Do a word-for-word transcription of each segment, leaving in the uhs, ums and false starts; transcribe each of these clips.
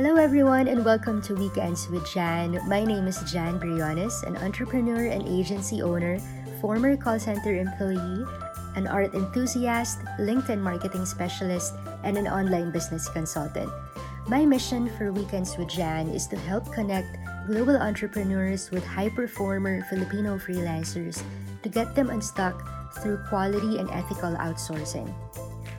Hello everyone and welcome to Weekends with Jan. My name is Jan Briones, an entrepreneur and agency owner, former call center employee, an art enthusiast, LinkedIn marketing specialist, and an online business consultant. My mission for Weekends with Jan is to help connect global entrepreneurs with high-performer Filipino freelancers to get them unstuck through quality and ethical outsourcing.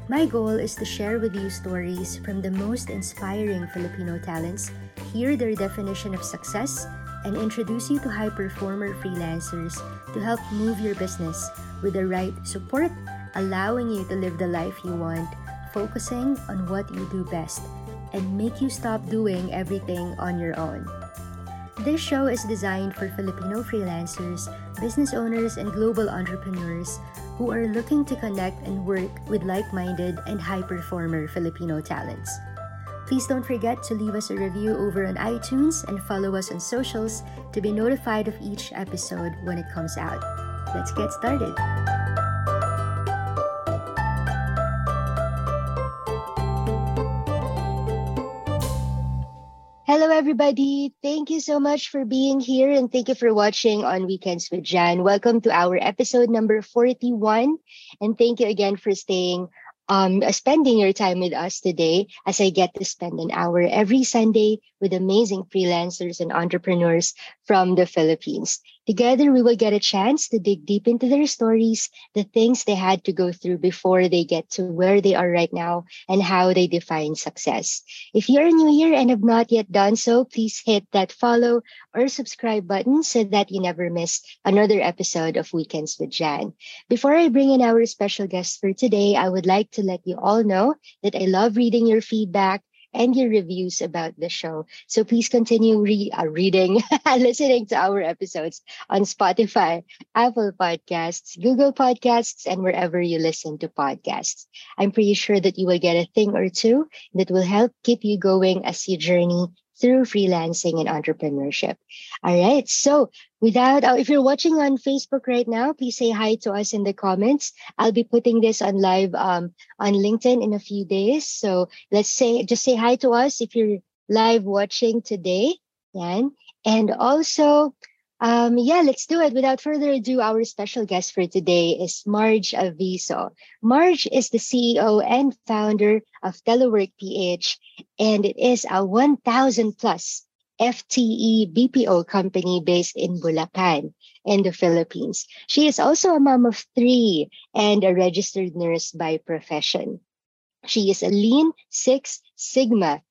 My goal is to share with you stories from the most inspiring Filipino talents, hear their definition of success, and introduce you to high-performer freelancers to help move your business with the right support, allowing you to live the life you want, focusing on what you do best, and make you stop doing everything on your own. This show is designed for Filipino freelancers, business owners, and global entrepreneurs who are looking to connect and work with like-minded and high-performer Filipino talents. Please don't forget to leave us a review over on iTunes and follow us on socials to be notified of each episode when it comes out. Let's get started! Hello, everybody. Thank you so much for being here and thank you for watching on Weekends with Jan. Welcome to our episode number forty-one. And thank you again for staying, um, spending your time with us today as I get to spend an hour every Sunday with amazing freelancers and entrepreneurs from the Philippines. Together, we will get a chance to dig deep into their stories, the things they had to go through before they get to where they are right now, and how they define success. If you're new here and have not yet done so, please hit that follow or subscribe button so that you never miss another episode of Weekends with Jan. Before I bring in our special guest for today, I would like to let you all know that I love reading your feedback and your reviews about the show. So please continue re- uh, reading and listening to our episodes on Spotify, Apple Podcasts, Google Podcasts, and wherever you listen to podcasts. I'm pretty sure that you will get a thing or two that will help keep you going as you journey through freelancing and entrepreneurship. All right. So without, uh, if you're watching on Facebook right now, please say hi to us in the comments. I'll be putting this on live um, on LinkedIn in a few days. So let's say, just say hi to us if you're live watching today. Yan. And also, um, yeah, let's do it. Without further ado, our special guest for today is Marge Aviso. Marge is the C E O and founder of Telework P H, and it is a one thousand plus F T E B P O company based in Bulacan in the Philippines. She is also a mom of three and a registered nurse by profession. She is a Lean Six Sigma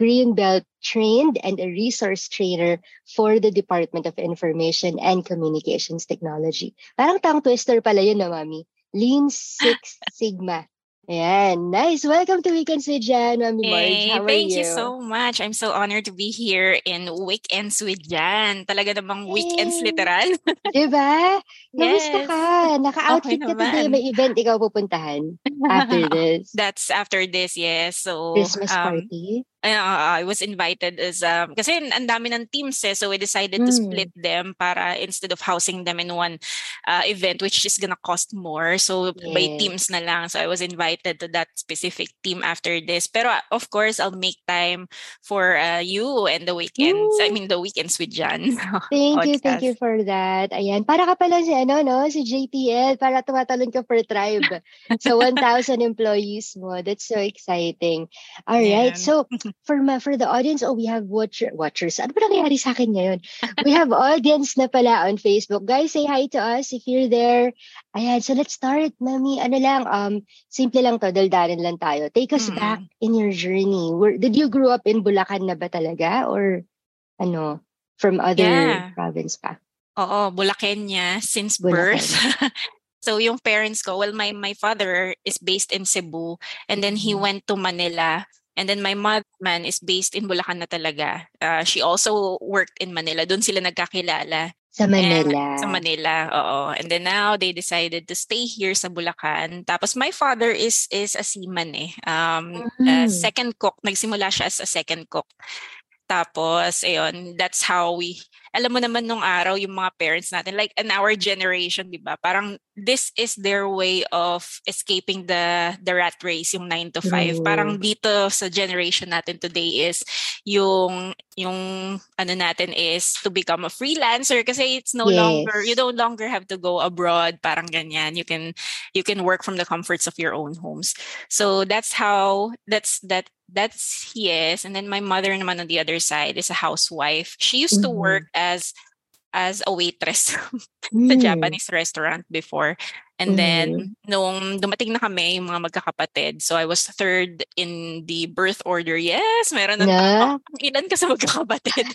Greenbelt trained and a resource trainer for the Department of Information and Communications Technology. Parang tongue twister pala yun na, Mami. Lean Six Sigma. Yeah, nice. Welcome to Weekends with Jan, Mami Marge. How are Thank you? you so much. I'm so honored to be here in Weekends with Jan. Talaga namang hey. Weekends literal. Diba? Yes. Kamusta ka? Naka-outfit okay ka today. May event ikaw pupuntahan after this. That's after this, yes. So Christmas um, party? Uh, I was invited as um kasi ang dami ng teams eh, so we decided mm. to split them para instead of housing them in one uh, event which is gonna cost more, so yes. by teams na lang, so I was invited to that specific team after this, pero uh, of course I'll make time for uh, you and the weekends Ooh. I mean the Weekends with Jan. Thank you, thank you for that. Ayan, para ka pala si ano no, si J T L, para tumatalon ka per tribe. So one thousand employees mo, that's so exciting. All right, yeah. So For ma, for the audience, oh, we have watcher, watchers. Ano ba nangyari sa akin ngayon? We have audience na pala on Facebook. Guys, say hi to us if you're there. Ayan, so let's start, Mami. Ano lang, um, simple lang to, daldarin lang tayo. Take us mm. back in your journey. Where, did you grow up in Bulacan na ba talaga? Or ano, from other yeah. province pa? Oo, Bulacania since Bulacan. Birth. So yung parents ko, well, my, my father is based in Cebu and then he mm. went to Manila. And then my mother man is based in Bulacan na talaga. Uh, she also worked in Manila. Doon sila nagkakilala. Sa Manila. And, sa Manila, oo. And then now they decided to stay here sa Bulacan. Tapos my father is is a seaman eh. Um, mm-hmm. uh, second cook. Nagsimula siya as a second cook. Tapos, ayun, that's how we alam mo naman nung araw yung mga parents natin, like in our generation, di ba? Parang this is their way of escaping the the rat race, yung nine to five. Mm. Parang dito sa generation natin today is yung yung ano natin is to become a freelancer kasi it's no yes. longer, you no longer have to go abroad, parang ganyan. You can you can work from the comforts of your own homes. So that's how that's that that's he is. And then my mother naman on the other side is a housewife. She used mm-hmm. to work as as a waitress mm. sa Japanese restaurant before. And mm. then, nung dumating na kami, yung mga magkakapatid, so I was third in the birth order. Yes, meron na. Yeah. Oh, ilan ka sa magkakapatid?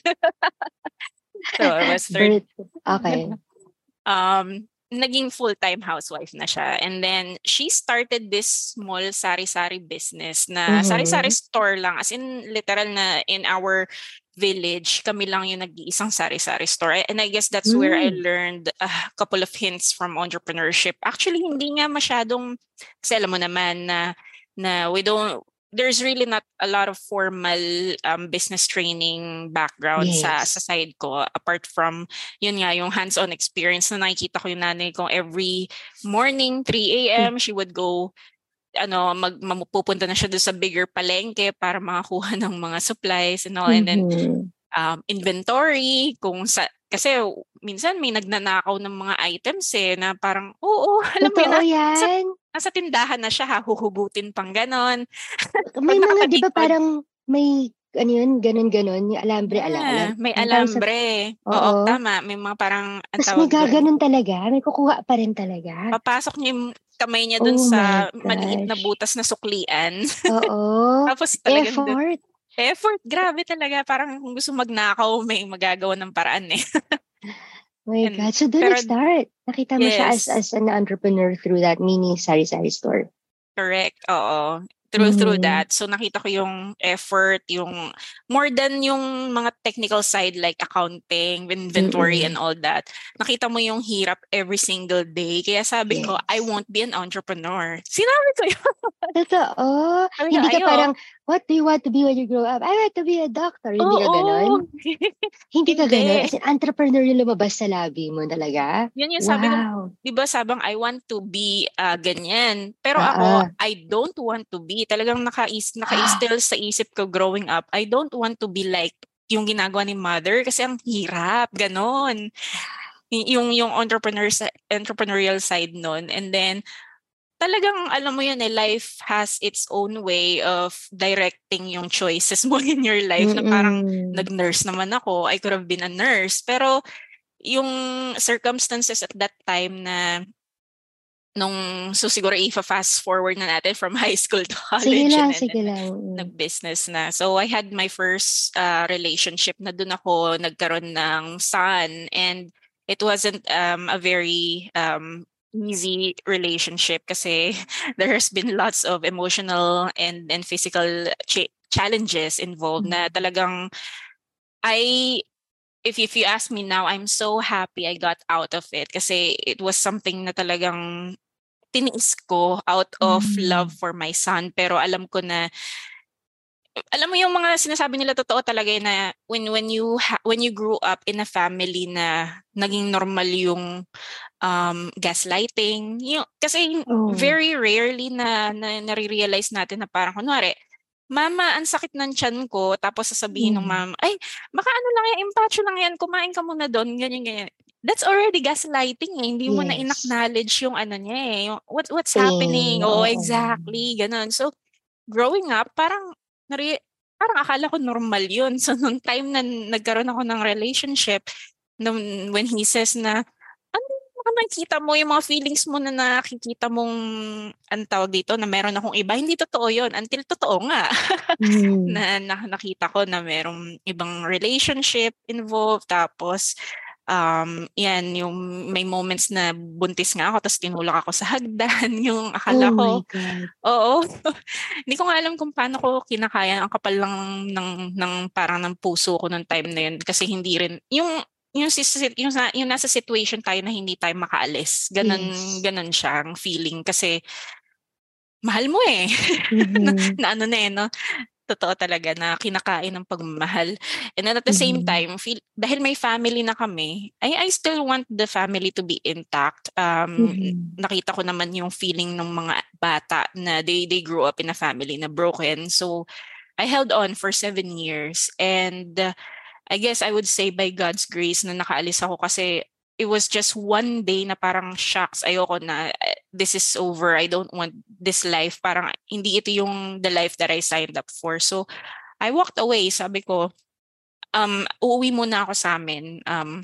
So, I was third. Okay. Um, naging full-time housewife na siya. And then, she started this small sari-sari business na mm-hmm. sari-sari store lang. As in, literal na in our village, kami lang yung nag-iisang sari-sari store. And I guess that's mm. where I learned a couple of hints from entrepreneurship. Actually, hindi nga masyadong, kasi alam mo naman na, na we don't, there's really not a lot of formal um, business training background yes. sa, sa side ko. Apart from, yun nga, yung hands-on experience na nakikita ko yung nanay ko every morning, three a.m. Mm. she would go ano, mag, mapupunta na siya doon sa bigger palengke para makakuha ng mga supplies and all. And then, um, inventory, kung sa, kasi minsan may nagnanakaw ng mga items eh, na parang, oo, alam mo na, nasa, nasa tindahan na siya, ha, huhugutin pang ganon. May mga, di ba parang, may, ano yun, ganon-ganon, yung alambre-alambre. Yeah, may alambre. Sa, oo, oo, tama. May mga parang, tapos may gaganon talaga, may kukuha pa rin talaga. Papasok niyo yung kamay niya dun oh sa maliit na butas na suklian. Oo. Tapos talagang effort. Dun, effort. Grabe talaga. Parang kung gusto magnakaw, may magagawa ng paraan eh. My and, God. So dun pero, start. Nakita mo yes. siya as, as an entrepreneur through that mini sari-sari store. Correct. Oo. Through, mm. through that. So nakita ko yung effort, yung more than yung mga technical side like accounting, inventory, mm-hmm. and all that. Nakita mo yung hirap every single day. Kaya sabi yes. ko, I won't be an entrepreneur. Sinabi ko yun. Totoo. Sabi hindi ka, ka parang, what do you want to be when you grow up? I want to be a doctor. Hindi oh, ka ganon. Oh. Hindi ka ganon. As an entrepreneur yung lumabas sa labi mo talaga. Yun yung wow. sabi ko. Diba sabang, I want to be uh, ganyan. Pero uh-uh. ako, I don't want to be talagang naka-is- naka-instill sa isip ko growing up, I don't want to be like yung ginagawa ni mother kasi ang hirap, ganon. Y- yung yung entrepreneur entrepreneurial side nun. And then, talagang alam mo yun eh, life has its own way of directing yung choices mo in your life mm-hmm. na parang nag-nurse naman ako. I could have been a nurse. Pero yung circumstances at that time na nung, so siguro i-fast forward na natin from high school to college. Sige lang, and, sige lang. And nag-business na. So, I had my first uh, relationship na dun ako nagkaroon ng son. And it wasn't um, a very um, easy relationship kasi there has been lots of emotional and, and physical ch- challenges involved mm-hmm. na talagang I... If if you ask me now, I'm so happy I got out of it kasi it was something na talagang tiniis ko out of mm-hmm. love for my son. Pero alam ko na, alam mo yung mga sinasabi nila totoo talaga na when when you ha- when you grew up in a family na naging normal yung um, gaslighting, yung, kasi oh. very rarely na, na nare-realize natin na parang kunwari, Mama, ang sakit ng tiyan ko. Tapos sasabihin mm. ng mama, ay, baka ano lang yan, impatcho lang yan, kumain ka muna doon, ganyan, ganyan. That's already gaslighting. Eh. Hindi yes. mo na in-acknowledge yung ano niya eh. Yung, what, what's yeah. happening? Oo, oh, exactly. Ganon. So, growing up, parang, nari, parang akala ko normal yun. So, nung time na nagkaroon ako ng relationship, nung, when he says na, nakikita mo yung mga feelings mo na nakikita mong ang tawag dito na meron akong iba, hindi totoo yun until totoo nga mm. na, na nakita ko na merong ibang relationship involved. Tapos um, yan yung may moments na buntis nga ako tapos tinulak ako sa hagdan, yung akala oh ko oo hindi ko nga alam kung paano ko kinakaya, ang kapal lang ng, ng parang ng puso ko nung time na yun kasi hindi rin yung yung yung yung nasa situation tayo na hindi tayo makaalis. Ganun yes. ganun siya ang feeling kasi mahal mo eh. Mm-hmm. na, na ano na eh, no? totoo talaga na kinakain ng pagmamahal. And then at the mm-hmm. same time, feel, dahil may family na kami, I, I still want the family to be intact. Um, mm-hmm. Nakita ko naman yung feeling ng mga bata na they, they grew up in a family na broken. So I held on for seven years. And uh, I guess I would say by God's grace na nakaalis ako kasi it was just one day na parang shocks, ayoko na, this is over, I don't want this life, parang hindi ito yung the life that I signed up for. So I walked away, sabi ko, um, uuwi muna ako sa amin, um,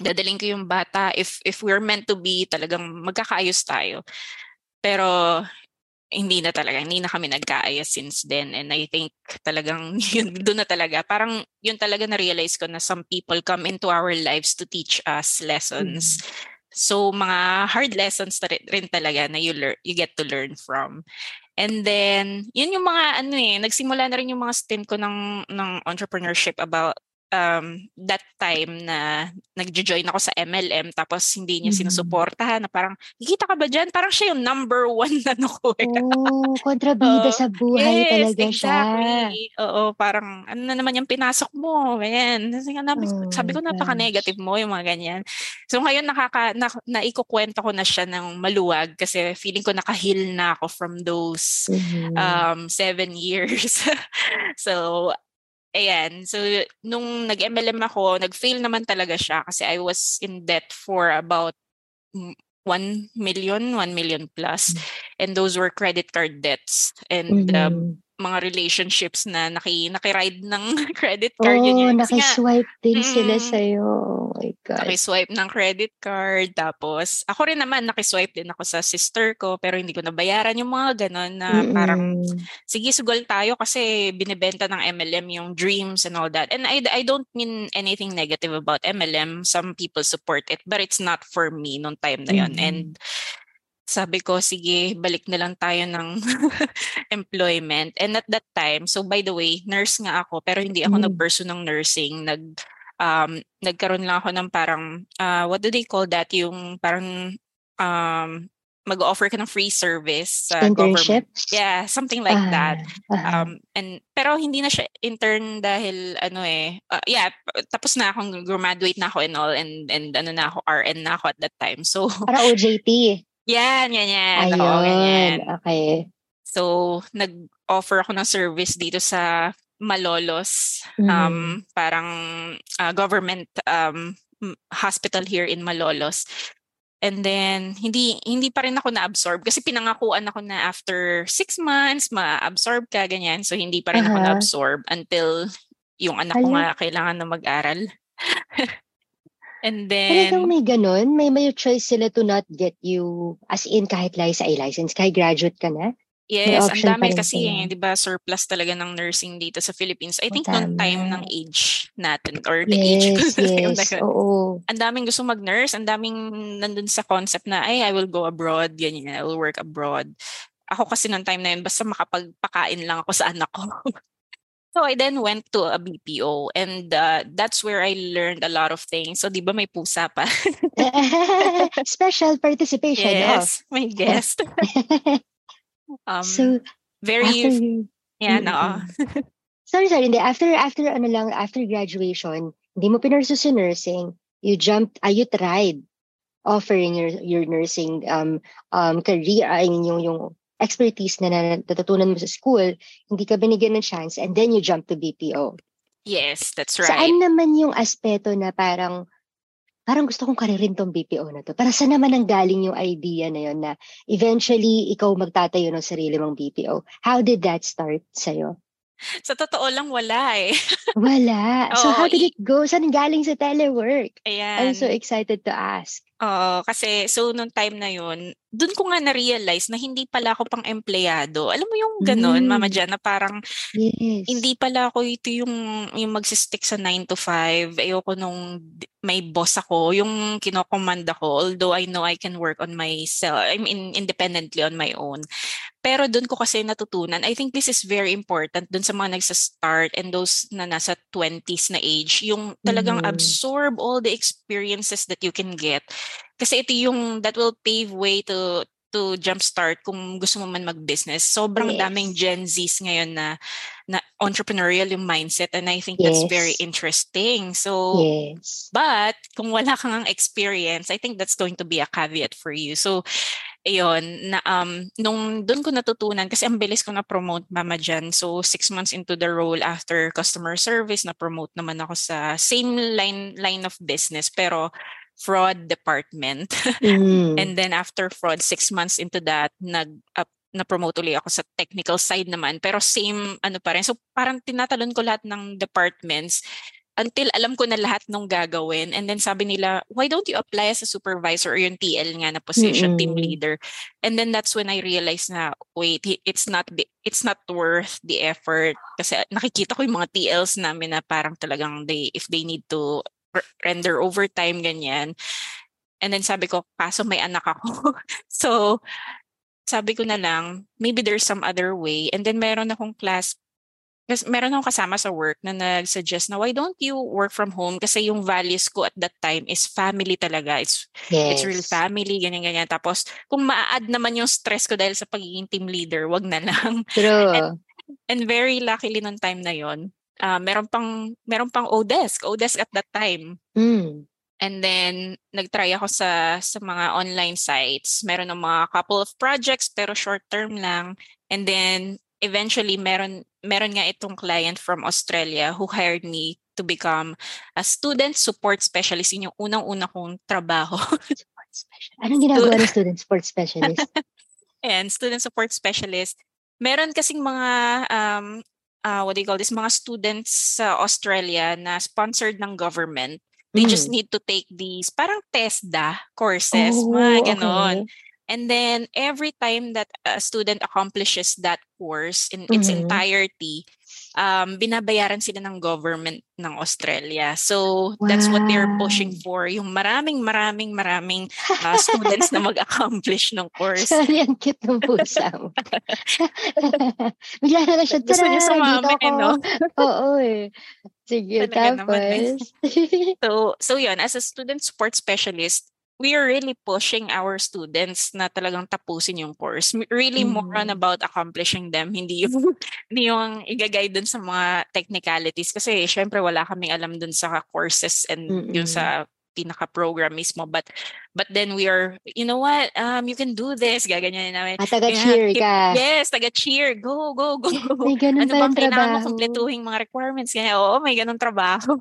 dadaling ko yung bata, if, if we're meant to be, talagang magkakaayos tayo. Pero hindi na talaga, hindi na kami nagkaayos since then. And I think talagang yun, doon na talaga. Parang yun talaga na-realize ko na some people come into our lives to teach us lessons. Mm-hmm. So mga hard lessons rin talaga na you, learn, you get to learn from. And then, yun yung mga ano eh, nagsimula na rin yung mga stint ko ng, ng entrepreneurship about um, that time na nag-join ako sa M L M tapos hindi niya mm-hmm. sinusuportahan na parang, ikita ka ba dyan? Parang siya yung number one na ko eh. Oh, kontrabida so, sa buhay yes, talaga exactly. siya. Yes, oo, parang ano na naman yung pinasok mo. Ganyan. Oh, sabi ko napaka-negative mo yung mga ganyan. So ngayon nakaka, na, naikukwento ko na siya ng maluwag kasi feeling ko nakahil na ako from those mm-hmm. um, seven years. So, ayan. So, nung nag-M L M ako, nag-fail naman talaga siya kasi I was in debt for about one million, one million plus. And those were credit card debts and mm-hmm. uh, mga relationships na naki, naki-ride ng credit card. Oh, yun yun. Nakiswipe nga, din mm, sila sa'yo. Oh my God. Nakiswipe ng credit card. Tapos, ako rin naman, nakiswipe din ako sa sister ko pero hindi ko nabayaran yung mga ganon na mm-hmm. parang, sige, sugal tayo kasi binibenta ng M L M yung dreams and all that. And I, I don't mean anything negative about M L M. Some people support it but it's not for me nung time na yun. Mm-hmm. And sabi ko, sige, balik na lang tayo ng employment. And at that time, so by the way, nurse nga ako, pero hindi ako mm. nag-pursue ng nursing. Nag, um, nagkaroon lang ako ng parang, uh, what do they call that? Yung parang um, mag-offer ka ng free service. Uh, internships? Government. Yeah, something like uh, that. Uh-huh. Um, and pero hindi na siya intern dahil ano eh, uh, yeah, tapos na akong graduate na ako and all, and, and ano na ako, R N na ako at that time. So, para O J T. Yan, yan, yan. Ayun, oo, ganyan. Okay. So, nag-offer ako ng service dito sa Malolos. Mm. Um, parang uh, government um, hospital here in Malolos. And then, hindi hindi pa rin ako na-absorb kasi pinangakuan ako na after six months, ma-absorb ka, ganyan. So, hindi pa rin uh-huh. ako na-absorb until yung anak Ay. ko nga kailangan na mag-aral. And then... Talagang may ganun? May may choice sila to not get you as in kahit license ay license, kahit graduate ka na? Yes, ang dami kasi eh, di ba, surplus talaga ng nursing dito sa Philippines. I think noong time ng age natin or the yes, age. Yes, oo. Ang daming gusto mag-nurse, ang daming nandun sa concept na, ay, I will go abroad, ganyan, I will work abroad. Ako kasi noong time na yun, basta makapagpakain lang ako sa anak ko. So I then went to a B P O and uh, that's where I learned a lot of things. So di ba may pusa pa? Special participation. Yes, oh. May guest. um, so very after, yeah, mm-hmm. no. sorry, sorry. Hindi. After after ano lang after graduation, hindi mo pinursu si nursing. You jumped. Uh, you tried offering your your nursing um um career. I mean yung yung expertise na natutunan mo sa school, hindi ka binigyan ng chance and then you jump to B P O. Yes, that's right. Saan naman yung aspeto na parang, parang gusto kong karirin tong B P O na to? Para saan naman ang galing yung idea na yun na eventually ikaw magtatayo ng sarili mong B P O? How did that start sa'yo? Sa totoo lang, wala eh. Wala. So oh, how did it go? Saan galing sa telework? Ayan. I'm so excited to ask. Oo, kasi so nung time na yun, dun ko nga na-realize na hindi pala ako pang empleyado. Alam mo yung ganun, mm. Mama Jan, na parang yes. hindi pala ako ito yung, yung magsistick sa nine to five. Ayoko nung may boss ako, yung kinokomanda ko. Although I know I can work on myself, I mean independently on my own. Pero dun ko kasi natutunan, I think this is very important dun sa mga nagsastart and those na nasa twenties na age, yung talagang mm. absorb all the experiences that you can get. Kasi ito yung that will pave way to to jumpstart kung gusto mo man mag-business. Sobrang yes. daming Gen Zs ngayon na, na entrepreneurial yung mindset, and I think yes. that's very interesting. So, yes. but kung wala kang experience, I think that's going to be a caveat for you. So, ayun, na, um, nung doon ko natutunan, kasi ang bilis ko na-promote mama dyan. So, six months into the role after customer service, na-promote naman ako sa same line line of business, pero fraud department. Mm. And then after fraud, six months into that, nag up, na-promote ulit ako sa technical side naman. Pero same ano pa rin. So parang tinatalon ko lahat ng departments until alam ko na lahat nung gagawin. And then sabi nila, why don't you apply as a supervisor or yung T L nga na position, mm-hmm. team leader? And then that's when I realized na, wait, it's not it's not worth the effort. Kasi nakikita ko yung mga T Ls namin na parang talagang they if they need to render overtime, ganyan. And then sabi ko, kaso may anak ako. So, sabi ko na lang, maybe there's some other way. And then meron akong class, meron akong kasama sa work na nag-suggest na why don't you work from home? Kasi yung values ko at that time is family talaga. It's yes. it's real family, ganyan-ganyan. Tapos, kung ma-add naman yung stress ko dahil sa pagiging team leader, wag na lang. True. And, and very luckily nung time na yon, Uh, meron pang meron pang Odesk, Odesk at that time. Mm. And then nagtry ako sa sa mga online sites. Meron ng mga couple of projects pero short term lang. And then eventually meron meron nga itong client from Australia who hired me to become a student support specialist. Yun yung unang-una kong trabaho. Support specialist. Anong ginagawa ng student support specialist? And student support specialist. Meron kasing mga um Uh, what do you call this, mga students sa uh, Australia na sponsored ng government. They mm. just need to take these parang TESDA courses, oh, mga ganon. Okay. And then every time that a student accomplishes that course in mm-hmm. its entirety, um, binabayaran sila ng government ng Australia. So wow. that's what they're pushing for. Yung maraming, maraming, maraming uh, students na mag-accomplish ng course. Sorry, ang cute ng pusa mo. Bigla na lang siya, tara, dito ako. No? Oo eh. Sige, talaga tapos. Naman, eh. so, so yun, as a student support specialist, we are really pushing our students na talagang tapusin yung course. Really mm. more on about accomplishing them, hindi yung, hindi yung i-guide dun sa mga technicalities. Kasi syempre wala kaming alam dun sa courses and Mm-mm. yung sa pinaka-program mismo. But but then we are, you know what, um, you can do this, gaganyan namin. At taga-cheer ka. Yes, taga-cheer. Go, go, go. May ganun ano pa yung trabaho. Ano bang kumpletuhin mga requirements? Ganyan, oo, may ganun trabaho.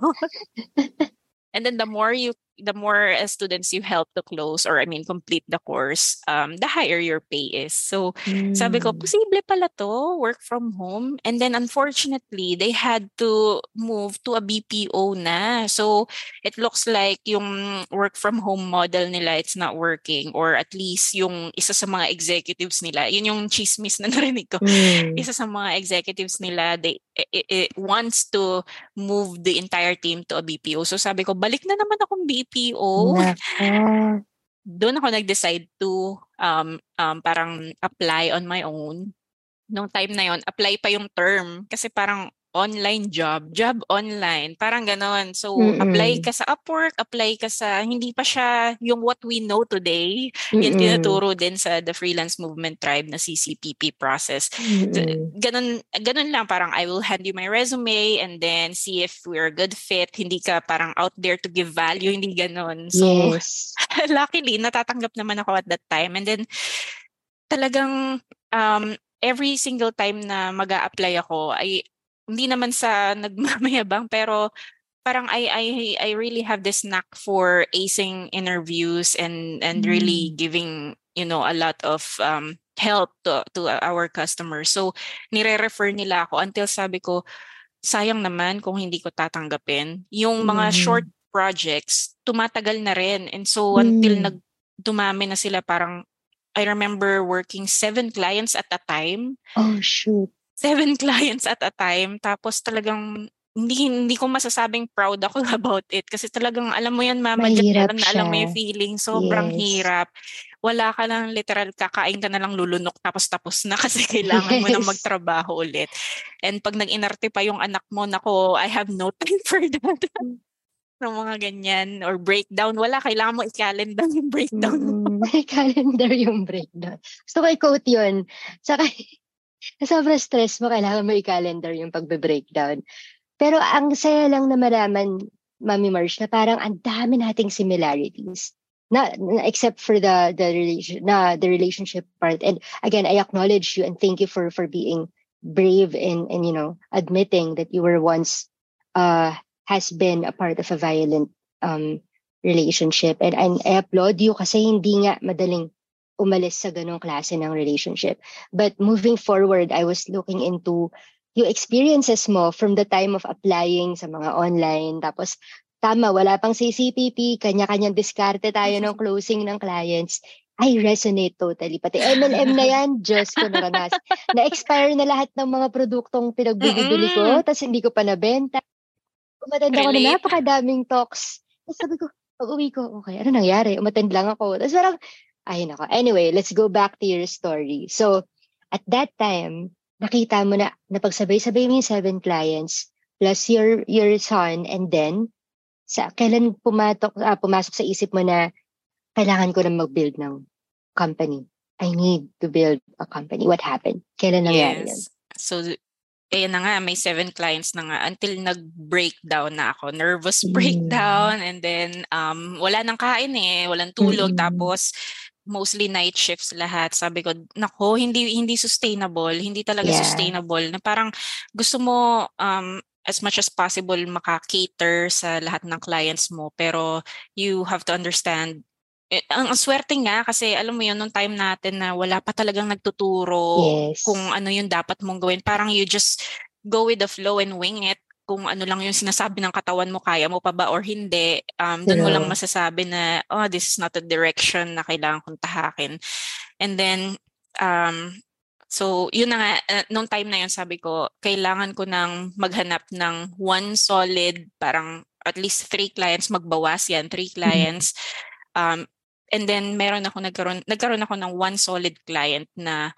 And then the more you the more uh, students you help to close or, I mean, complete the course, um, the higher your pay is. So, mm. sabi ko, posible pala to, work from home. And then, unfortunately, they had to move to a B P O na. So, it looks like yung work from home model nila, it's not working. Or at least yung isa sa mga executives nila, yun yung chismis na narinig ko. Mm. Isa sa mga executives nila, they it, it wants to move the entire team to a B P O. So, sabi ko, balik na naman akong B P O. P O. Yeah. Doon ako nag-decide to um, um, parang apply on my own. Nung time na yon, apply pa yung term. Kasi parang online job. Job online. Parang ganon. So, Mm-mm. apply ka sa Upwork, apply ka sa, hindi pa siya yung what we know today. Mm-mm. Yung tinuturo din sa the Freelance Movement Tribe na C C P P process. So, ganon, ganon lang. Parang I will hand you my resume and then see if we're a good fit. Hindi ka parang out there to give value. Hindi ganon. So, yes. luckily, natatanggap naman ako at that time. And then, talagang um, every single time na mag-a-apply ako, ay hindi naman sa nagmamayabang, pero parang I I I really have this knack for acing interviews and and mm. really giving, you know, a lot of um help to to our customers. So nire-refer nila ako until sabi ko, sayang naman kung hindi ko tatanggapin. Yung mga mm. short projects tumatagal na rin, and so until mm. nagdumami na sila, parang I remember working seven clients at a time. Oh shoot. Seven clients at a time. Tapos talagang hindi, hindi ko masasabing proud ako about it. Kasi talagang alam mo yan, mama. Mahirap siya. Alam mo yung feeling. Sobrang yes. hirap. Wala ka lang literal. Kakain ka na lang lulunok. Tapos tapos na. Kasi kailangan yes. mo na magtrabaho ulit. And pag nag-inarte pa yung anak mo, nako, I have no time for that. ng mga ganyan or breakdown. Wala, kailangan mo i-calendar yung breakdown. Mm, i-calendar yung breakdown. Gusto ko i-quote yun. Saka, sobrang stress mo, kailangan mo i-calendar yung pagbe-breakdown. Pero ang saya lang na maraman, Mami Marge, na parang ang dami nating similarities. Na, na except for the the relation na the relationship part. And again, I acknowledge you and thank you for for being brave and and you know, admitting that you were once uh has been a part of a violent um relationship. And, and I applaud you kasi hindi nga madaling umalis sa ganong klase ng relationship. But moving forward, I was looking into yung experiences mo from the time of applying sa mga online. Tapos, tama, wala pang C C P P, kanya-kanyang diskarte tayo ng closing ng clients. I resonate totally. Pati M L M na yan, Diyos ko naranas. Na-expire na lahat ng mga produktong pinagbibili ko, tapos hindi ko pa nabenta. Umatend ako na napakadaming talks. Tapos sabi ko, pag-uwi ko, okay, ano nangyari? Umatend lang ako. Tapos parang, ayun ako. Anyway, let's go back to your story. So, at that time, nakita mo na napagsabay-sabay mo yung seven clients plus your your son, and then sa kailan pumatok ah, pumasok sa isip mo na kailangan ko na mag-build ng company. I need to build a company. What happened? Kailan nangyari yes. yan? So ayan na nga, may seven clients na nga until nag-breakdown na ako. Nervous mm. breakdown, and then um wala nang kain eh, walang tulog mm. tapos mostly night shifts lahat. Sabi ko, nako, hindi hindi sustainable, hindi talaga yeah. sustainable. Na parang gusto mo um as much as possible maka-cater sa lahat ng clients mo, pero you have to understand eh, ang, ang swerte nga kasi alam mo yun nung time natin na wala pa talagang nagtuturo yes. kung ano yung dapat mong gawin. Parang you just go with the flow and wing it. Kung ano lang yung sinasabi ng katawan mo, kaya mo pa ba or hindi, um, doon mo lang masasabi na, oh, this is not a direction na kailangan kong tahakin. And then, um, so, yun na nga, uh, nung time na yun, sabi ko, kailangan ko nang maghanap ng one solid, parang at least three clients, magbawas yan, three clients. Mm-hmm. Um, and then, meron ako, nagkaroon, nagkaroon ako ng one solid client na,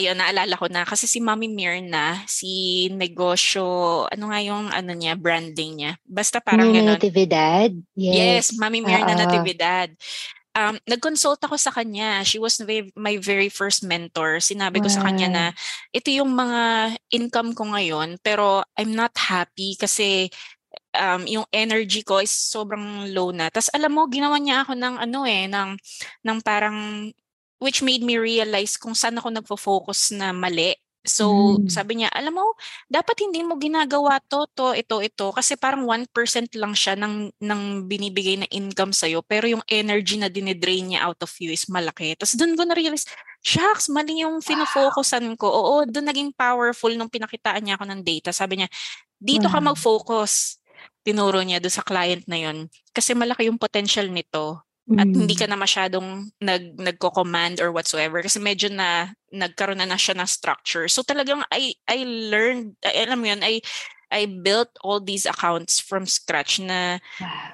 ayun, naalala ko na kasi si Mami Mirna, si negosyo, ano nga yung ano niya, branding niya. Basta parang ganun. Natividad? Yes. Yes, Mami Mirna Uh-oh. Natividad. Um, nag-consult ako sa kanya. She was my very first mentor. Sinabi ko wow. sa kanya na ito yung mga income ko ngayon pero I'm not happy kasi um yung energy ko is sobrang low na. Tapos alam mo, ginawa niya ako ng ano eh, ng, ng parang which made me realize kung saan ako nagpo-focus na mali. So, mm. sabi niya, alam mo, dapat hindi mo ginagawa to, to, ito, ito. Kasi parang one percent lang siya ng, ng binibigay na income sa'yo. Pero yung energy na dinidrain niya out of you is malaki. Tapos doon ko na-realize, shucks, mali yung fino-focusan ko. Oo, doon naging powerful nung pinakitaan niya ako ng data. Sabi niya, dito wow. ka mag-focus. Tinuro niya doon sa client na yun. Kasi malaki yung potential nito. At hindi ka na masyadong nag, nagko-command or whatsoever kasi medyo na nagkaroon na, na siya ng structure. So talagang I, I learned, alam mo yun, I, I built all these accounts from scratch na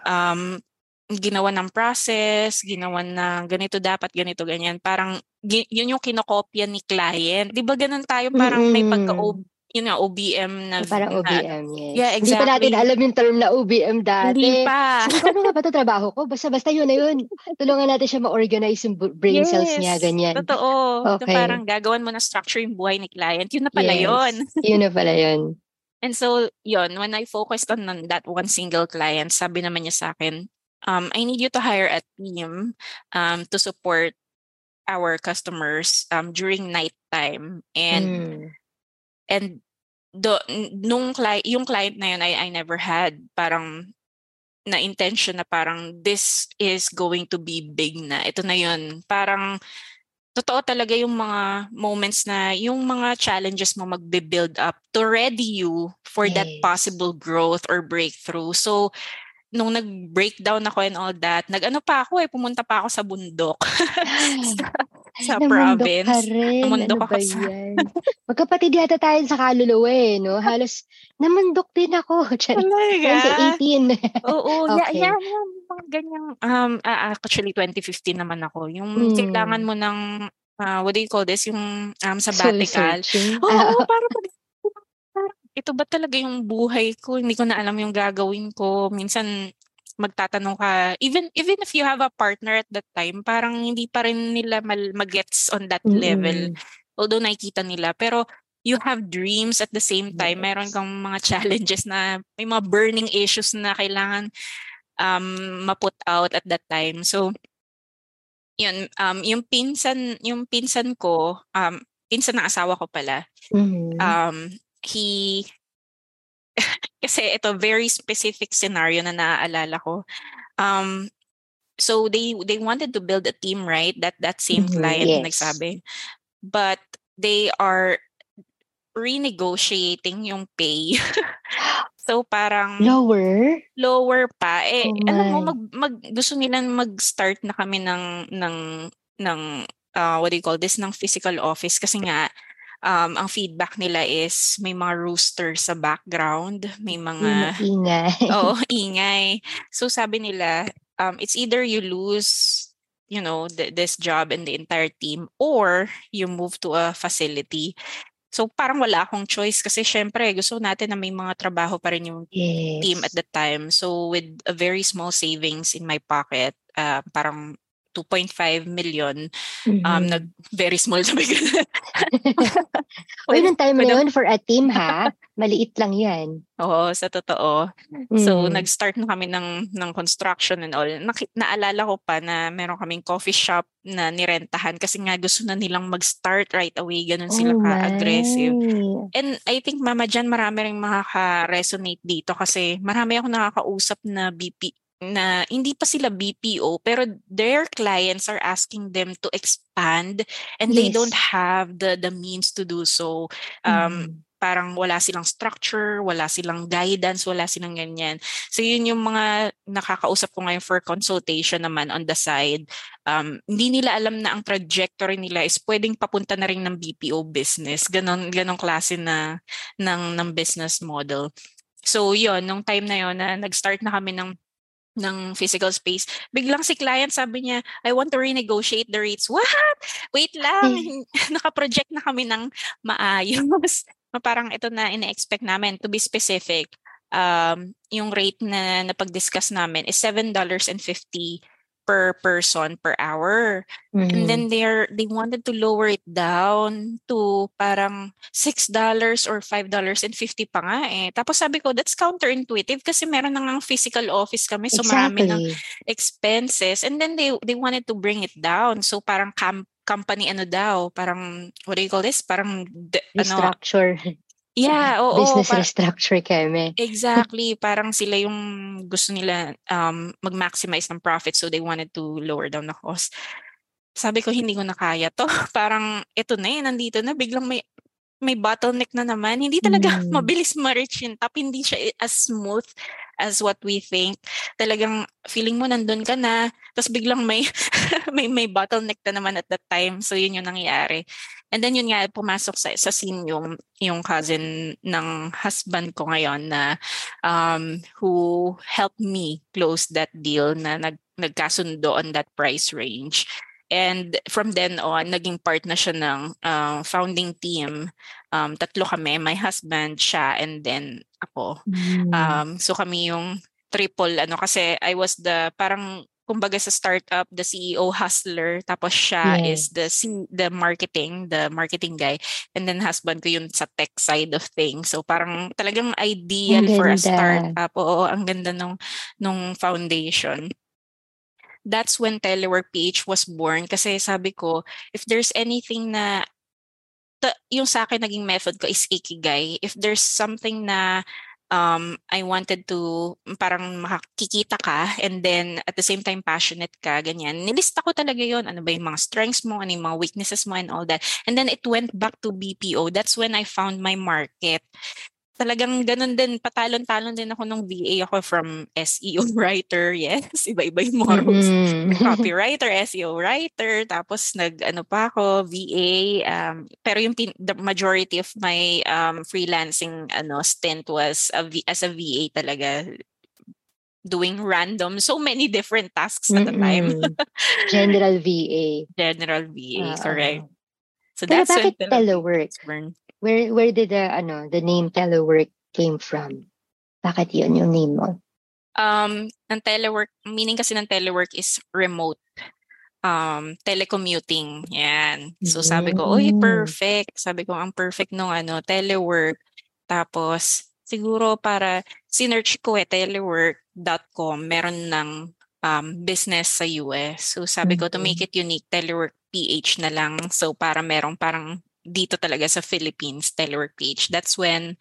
um, ginawa ng process, ginawa na ganito dapat, ganito, ganyan. Parang yun yung kinokopya ni client. Di ba ganun tayo parang mm-hmm. may pagka-O B? You know, O B M na... Parang O B M, yes. Yeah, exactly. Hindi pa natin alam yung term na O B M dati. Hindi pa. Sabi ko, ano nga ba ito trabaho ko? Basta-basta yun na yun. Tulungan natin siya ma-organize yung brain yes, cells niya, ganyan. Yes, totoo. Okay. So, parang gagawan mo na structure yung buhay ni client. Yun na pala yes, yun. Yun na pala yun. And so, yun, when I focused on that one single client, sabi naman niya sa akin, um, I need you to hire a team um, to support our customers um, during nighttime. And... Mm. And do nung client yung client na yun I I never had parang na intention na parang this is going to be big na ito na yun. Parang totoo talaga yung mga moments na yung mga challenges mo magbe-build up to ready you for yes. that possible growth or breakthrough. So nung nag-breakdown ako and all that, nag-ano pa ako eh, pumunta pa ako sa bundok. sa sa ay, province. Namundok ano ako sa... Magkapatid yata tayo sa kaluluwa eh, no? Halos, namundok din ako. Talaga? twenty eighteen. Oo, okay. yeah, yeah, yeah. Mga ganyang... Um, uh, actually, twenty fifteen naman ako. Yung hmm. kailangan mo ng, uh, what do you call this? Yung um, sabbatical. Oo, oh, oh, parang pag... ito ba talaga yung buhay ko? Hindi ko na alam yung gagawin ko. Minsan, magtatanong ka, even even if you have a partner at that time, parang hindi pa rin nila mal- magets on that mm-hmm. level. Although nakikita nila, pero you have dreams at the same time. Yes. Meron kang mga challenges na may mga burning issues na kailangan um, ma-put out at that time. So, yun, um, yung pinsan, yung pinsan ko, um, pinsan ng asawa ko pala, mm-hmm. um, he... Kasi ito, very specific scenario na naaalala ko. Um, so they they wanted to build a team, right? That that same mm-hmm, client yes. nagsabi. But they are renegotiating yung pay. So parang lower lower pa eh. Oh, alam mo mag, mag gusto nilang mag-start na kami ng ng ng uh, what do you call this, ng physical office kasi nga Um, ang feedback nila is may mga rooster sa background, may mga... Ingay. Oo, oh, ingay. So sabi nila, um, it's either you lose, you know, th- this job and the entire team, or you move to a facility. So parang wala akong choice kasi syempre gusto natin na may mga trabaho pa rin yung yes. team at the time. So with a very small savings in my pocket, uh, parang... two point five million. Mm-hmm. Um, nag very small sabi ko. Uy, nung time na yun for a team ha, maliit lang yan. Oo, sa totoo. Mm-hmm. So, nag-start na kami ng, ng construction and all. Na, naalala ko pa na meron kaming coffee shop na nirentahan kasi nga gusto na nilang mag-start right away. Ganun sila oh, ka-aggressive. My. And I think, Mama Jan, marami rin makaka-resonate dito kasi marami ako nakakausap na B P O na hindi pa sila B P O pero their clients are asking them to expand and yes. they don't have the the means to do so. Um, mm. Parang wala silang structure, wala silang guidance, wala silang ganyan. So yun yung mga nakakausap ko ngayon for consultation naman on the side. Um, hindi nila alam na ang trajectory nila is pwedeng papunta na rin ng B P O business. Ganon, ganong klase na ng, ng business model. So yun, nung time na yun na nag-start na kami ng ng physical space, biglang si client sabi niya, I want to renegotiate the rates. What? Wait lang. Naka-project na kami ng maayos. Parang ito na ina-expect namin. To be specific, um, yung rate na napag-discuss namin is seven dollars and fifty per person per hour. Mm-hmm. And then they're, they wanted to lower it down to parang six dollars or five dollars and fifty pa nga eh. Tapos sabi ko, that's counterintuitive kasi meron na ngang physical office kami, so exactly. marami ng expenses. And then they they wanted to bring it down. So parang com- company ano daw, parang, what do you call this? Parang, de, restructure. Ano, yeah, oo. Business par- restructure kami. Exactly. Parang sila yung gusto nila um, mag-maximize ng profit, so they wanted to lower down the cost. Sabi ko, hindi ko na kaya to. Parang ito na eh, nandito na. Biglang may may bottleneck na naman. Hindi talaga mm. mabilis ma-reach yung top. Hindi siya as smooth as what we think. Talagang feeling mo nandun ka na. Tapos biglang may, may, may bottleneck na naman at that time. So yun yung nangyari. And then yun nga, pumasok sa, sa scene yung, yung cousin ng husband ko ngayon na um, who helped me close that deal na nag, nagkasundo on that price range. And from then on, naging part na siya ng uh, founding team. Um, tatlo kami, my husband, siya, and then ako. Mm. Um, so kami yung triple, ano, kasi I was the parang... kumbaga sa startup, the C E O hustler, tapos siya yes. is the the marketing, the marketing guy, and then husband ko yun sa tech side of things. So parang talagang ideal for a startup. Oo, ang ganda nung nung foundation. That's when Telework P H was born kasi sabi ko, if there's anything na t- yung sa akin naging method ko is ikigay. If there's something na Um, I wanted to parang makikita ka and then at the same time passionate ka, ganyan. Nilista ko talaga yon. Ano ba yung mga strengths mo, ano yung mga weaknesses mo and all that. And then it went back to B P O. That's when I found my market. Talagang ganun din, patalon-talon din ako nung V A ako from S E O writer, yes. Iba-iba yung mga roles. Mm-hmm. Copywriter, S E O writer, tapos nag, ano pa ako, V A. Um, pero yung pin- the majority of my um, freelancing ano stint was a v- as a V A talaga. Doing random, so many different tasks at the time. General V A. General V A, uh, correct. So that's when telework. Where where did the ano the name Telework came from? Bakit yun yung name mo? um, ng telework, meaning kasi ng telework is remote. Um, telecommuting. Yan. So sabi ko, oy, perfect. Sabi ko, ang perfect nung ano, telework. Tapos, siguro para sinerch ko eh, telework dot com, meron ng um, business sa U S. So sabi ko, to make it unique, Telework P H na lang. So para merong parang dito talaga sa Philippines, Telework P H. That's when,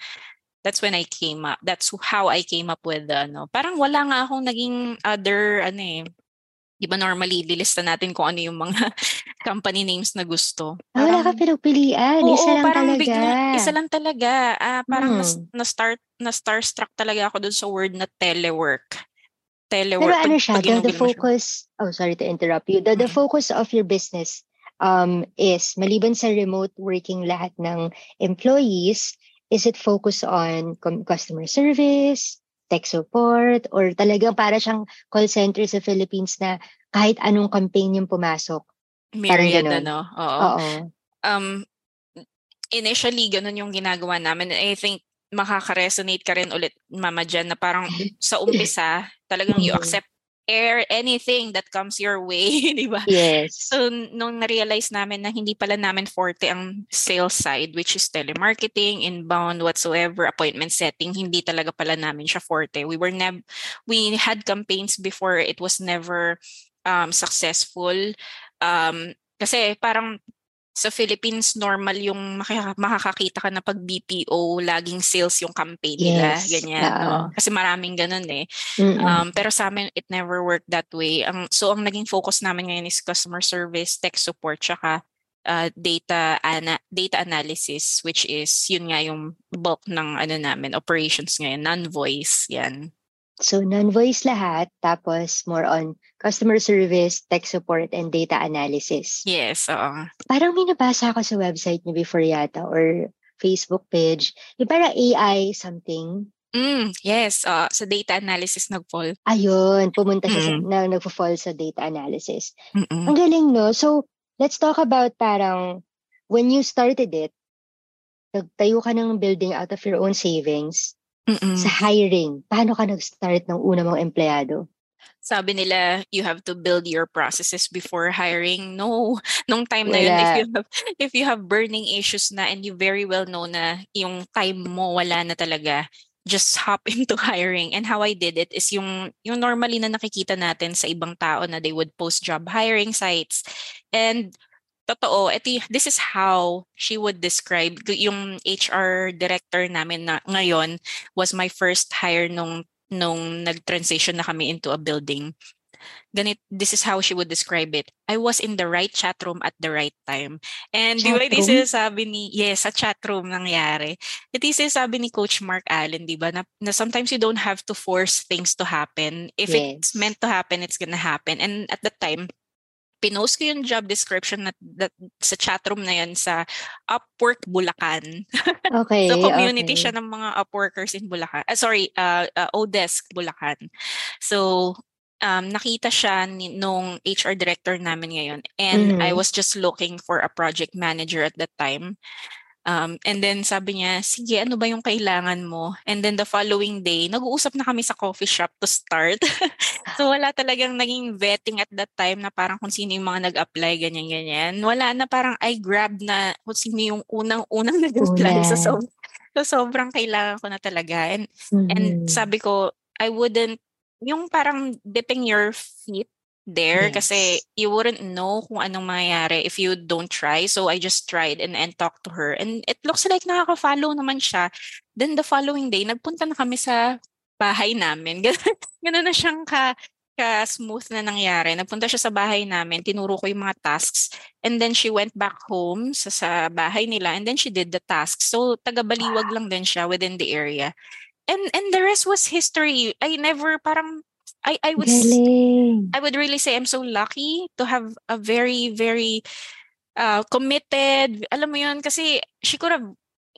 that's when I came up. That's how I came up with, ano, parang wala nga akong naging other, ano eh, di ba normally, lilista natin kung ano yung mga company names na gusto. Parang, oh, wala ka pinagpilian. Oo, isa lang talaga. Bigla, isa lang talaga. Ah, parang hmm. na-start, na-starstruck talaga ako dun sa word na telework. Telework. Pero pag, ano siya, pag, the, the focus, siya. Oh, sorry to interrupt you. The, the hmm. focus of your business um, is, maliban sa remote working lahat ng employees, is it focused on customer service, tech support, or talagang para siyang call center sa Philippines na kahit anong campaign yung pumasok? Myriad, ano? Oo. Oo. Um, initially, ganun yung ginagawa namin. I think makaka-resonate ka rin ulit, Mama Jan, na parang sa umpisa, talagang you accept air anything that comes your way, di ba? Yes. So, nung na-realize namin na hindi pala namin forte ang sales side, which is telemarketing, inbound, whatsoever, appointment setting, hindi talaga pala namin siya forte. We were never, we had campaigns before, it was never um, successful. Um, kasi parang sa Philippines, normal yung makaka- makakakita ka na pag B P O, laging sales yung campaign nila. Yes, ganyan. Uh, no? Kasi maraming ganun eh. Um, pero sa amin, it never worked that way. Ang, so, ang naging focus namin ngayon is customer service, tech support, tsaka uh, data, ana- data analysis, which is yun nga yung bulk ng ano namin, operations ngayon, non-voice, yan. So, non-voice lahat, tapos more on customer service, tech support, and data analysis. Yes, oo. Parang may nabasa ako sa website niyo before yata or Facebook page. Yung parang A I something. Mm, yes, uh, sa data analysis nag-fall. Ayun, pumunta siya mm-hmm. sa, na, nag-fall sa data analysis. Mm-hmm. Ang galing, no? So, let's talk about parang when you started it, nagtayo ka ng building out of your own savings. Mm-hmm. Sa hiring, paano ka nag-start ng una mong empleyado? Sabi nila, you have to build your processes before hiring. No, nung time na wala. Yun, if you have, if you have burning issues na and you very well know na yung time mo wala na talaga, just hop into hiring. And how I did it is yung, yung normally na nakikita natin sa ibang tao na they would post job hiring sites. And totoo, eti, this is how she would describe, yung H R director namin na ngayon was my first hire nung nung nag-transition na kami into a building. Ganit, this is how she would describe it. I was in the right chat room at the right time. And di ba, this is sabi ni, yes, sa chat room nangyari. This is sabi ni Coach Mark Allen, di ba, na, na sometimes you don't have to force things to happen. If yes. it's meant to happen, it's gonna happen. And at the time, pinost ko yung job description na, na, sa chatroom na yan sa Upwork Bulacan. Okay. So community okay. siya ng mga Upworkers in Bulacan. Uh, sorry, uh, uh, Odesk Bulacan. So um, nakita siya ni, nung H R director namin ngayon. And mm-hmm. I was just looking for a project manager at that time. Um, and then sabi niya, sige, ano ba yung kailangan mo? And then the following day, nag-uusap na kami sa coffee shop to start. So wala talagang naging vetting at that time na parang kung sino yung mga nag-apply, ganyan-ganyan. Wala na, parang I grabbed na kung sino yung unang-unang nag-apply. So, so, so sobrang kailangan ko na talaga. And, mm-hmm. and sabi ko, I wouldn't, yung parang dipping your feet there yes. kasi you wouldn't know kung anong mangyayari if you don't try. So I just tried and, and talked to her. And it looks like nakaka-follow naman siya. Then the following day, nagpunta na kami sa bahay namin. Ganun na siyang ka, ka-smooth na nangyari. Nagpunta siya sa bahay namin, tinuro ko yung mga tasks. And then she went back home sa, sa bahay nila and then she did the tasks. So taga-Baliwag lang din siya within the area. And, and the rest was history. I never parang I, I would really? I would really say I'm so lucky to have a very, very uh, committed, alam mo yun, kasi she could have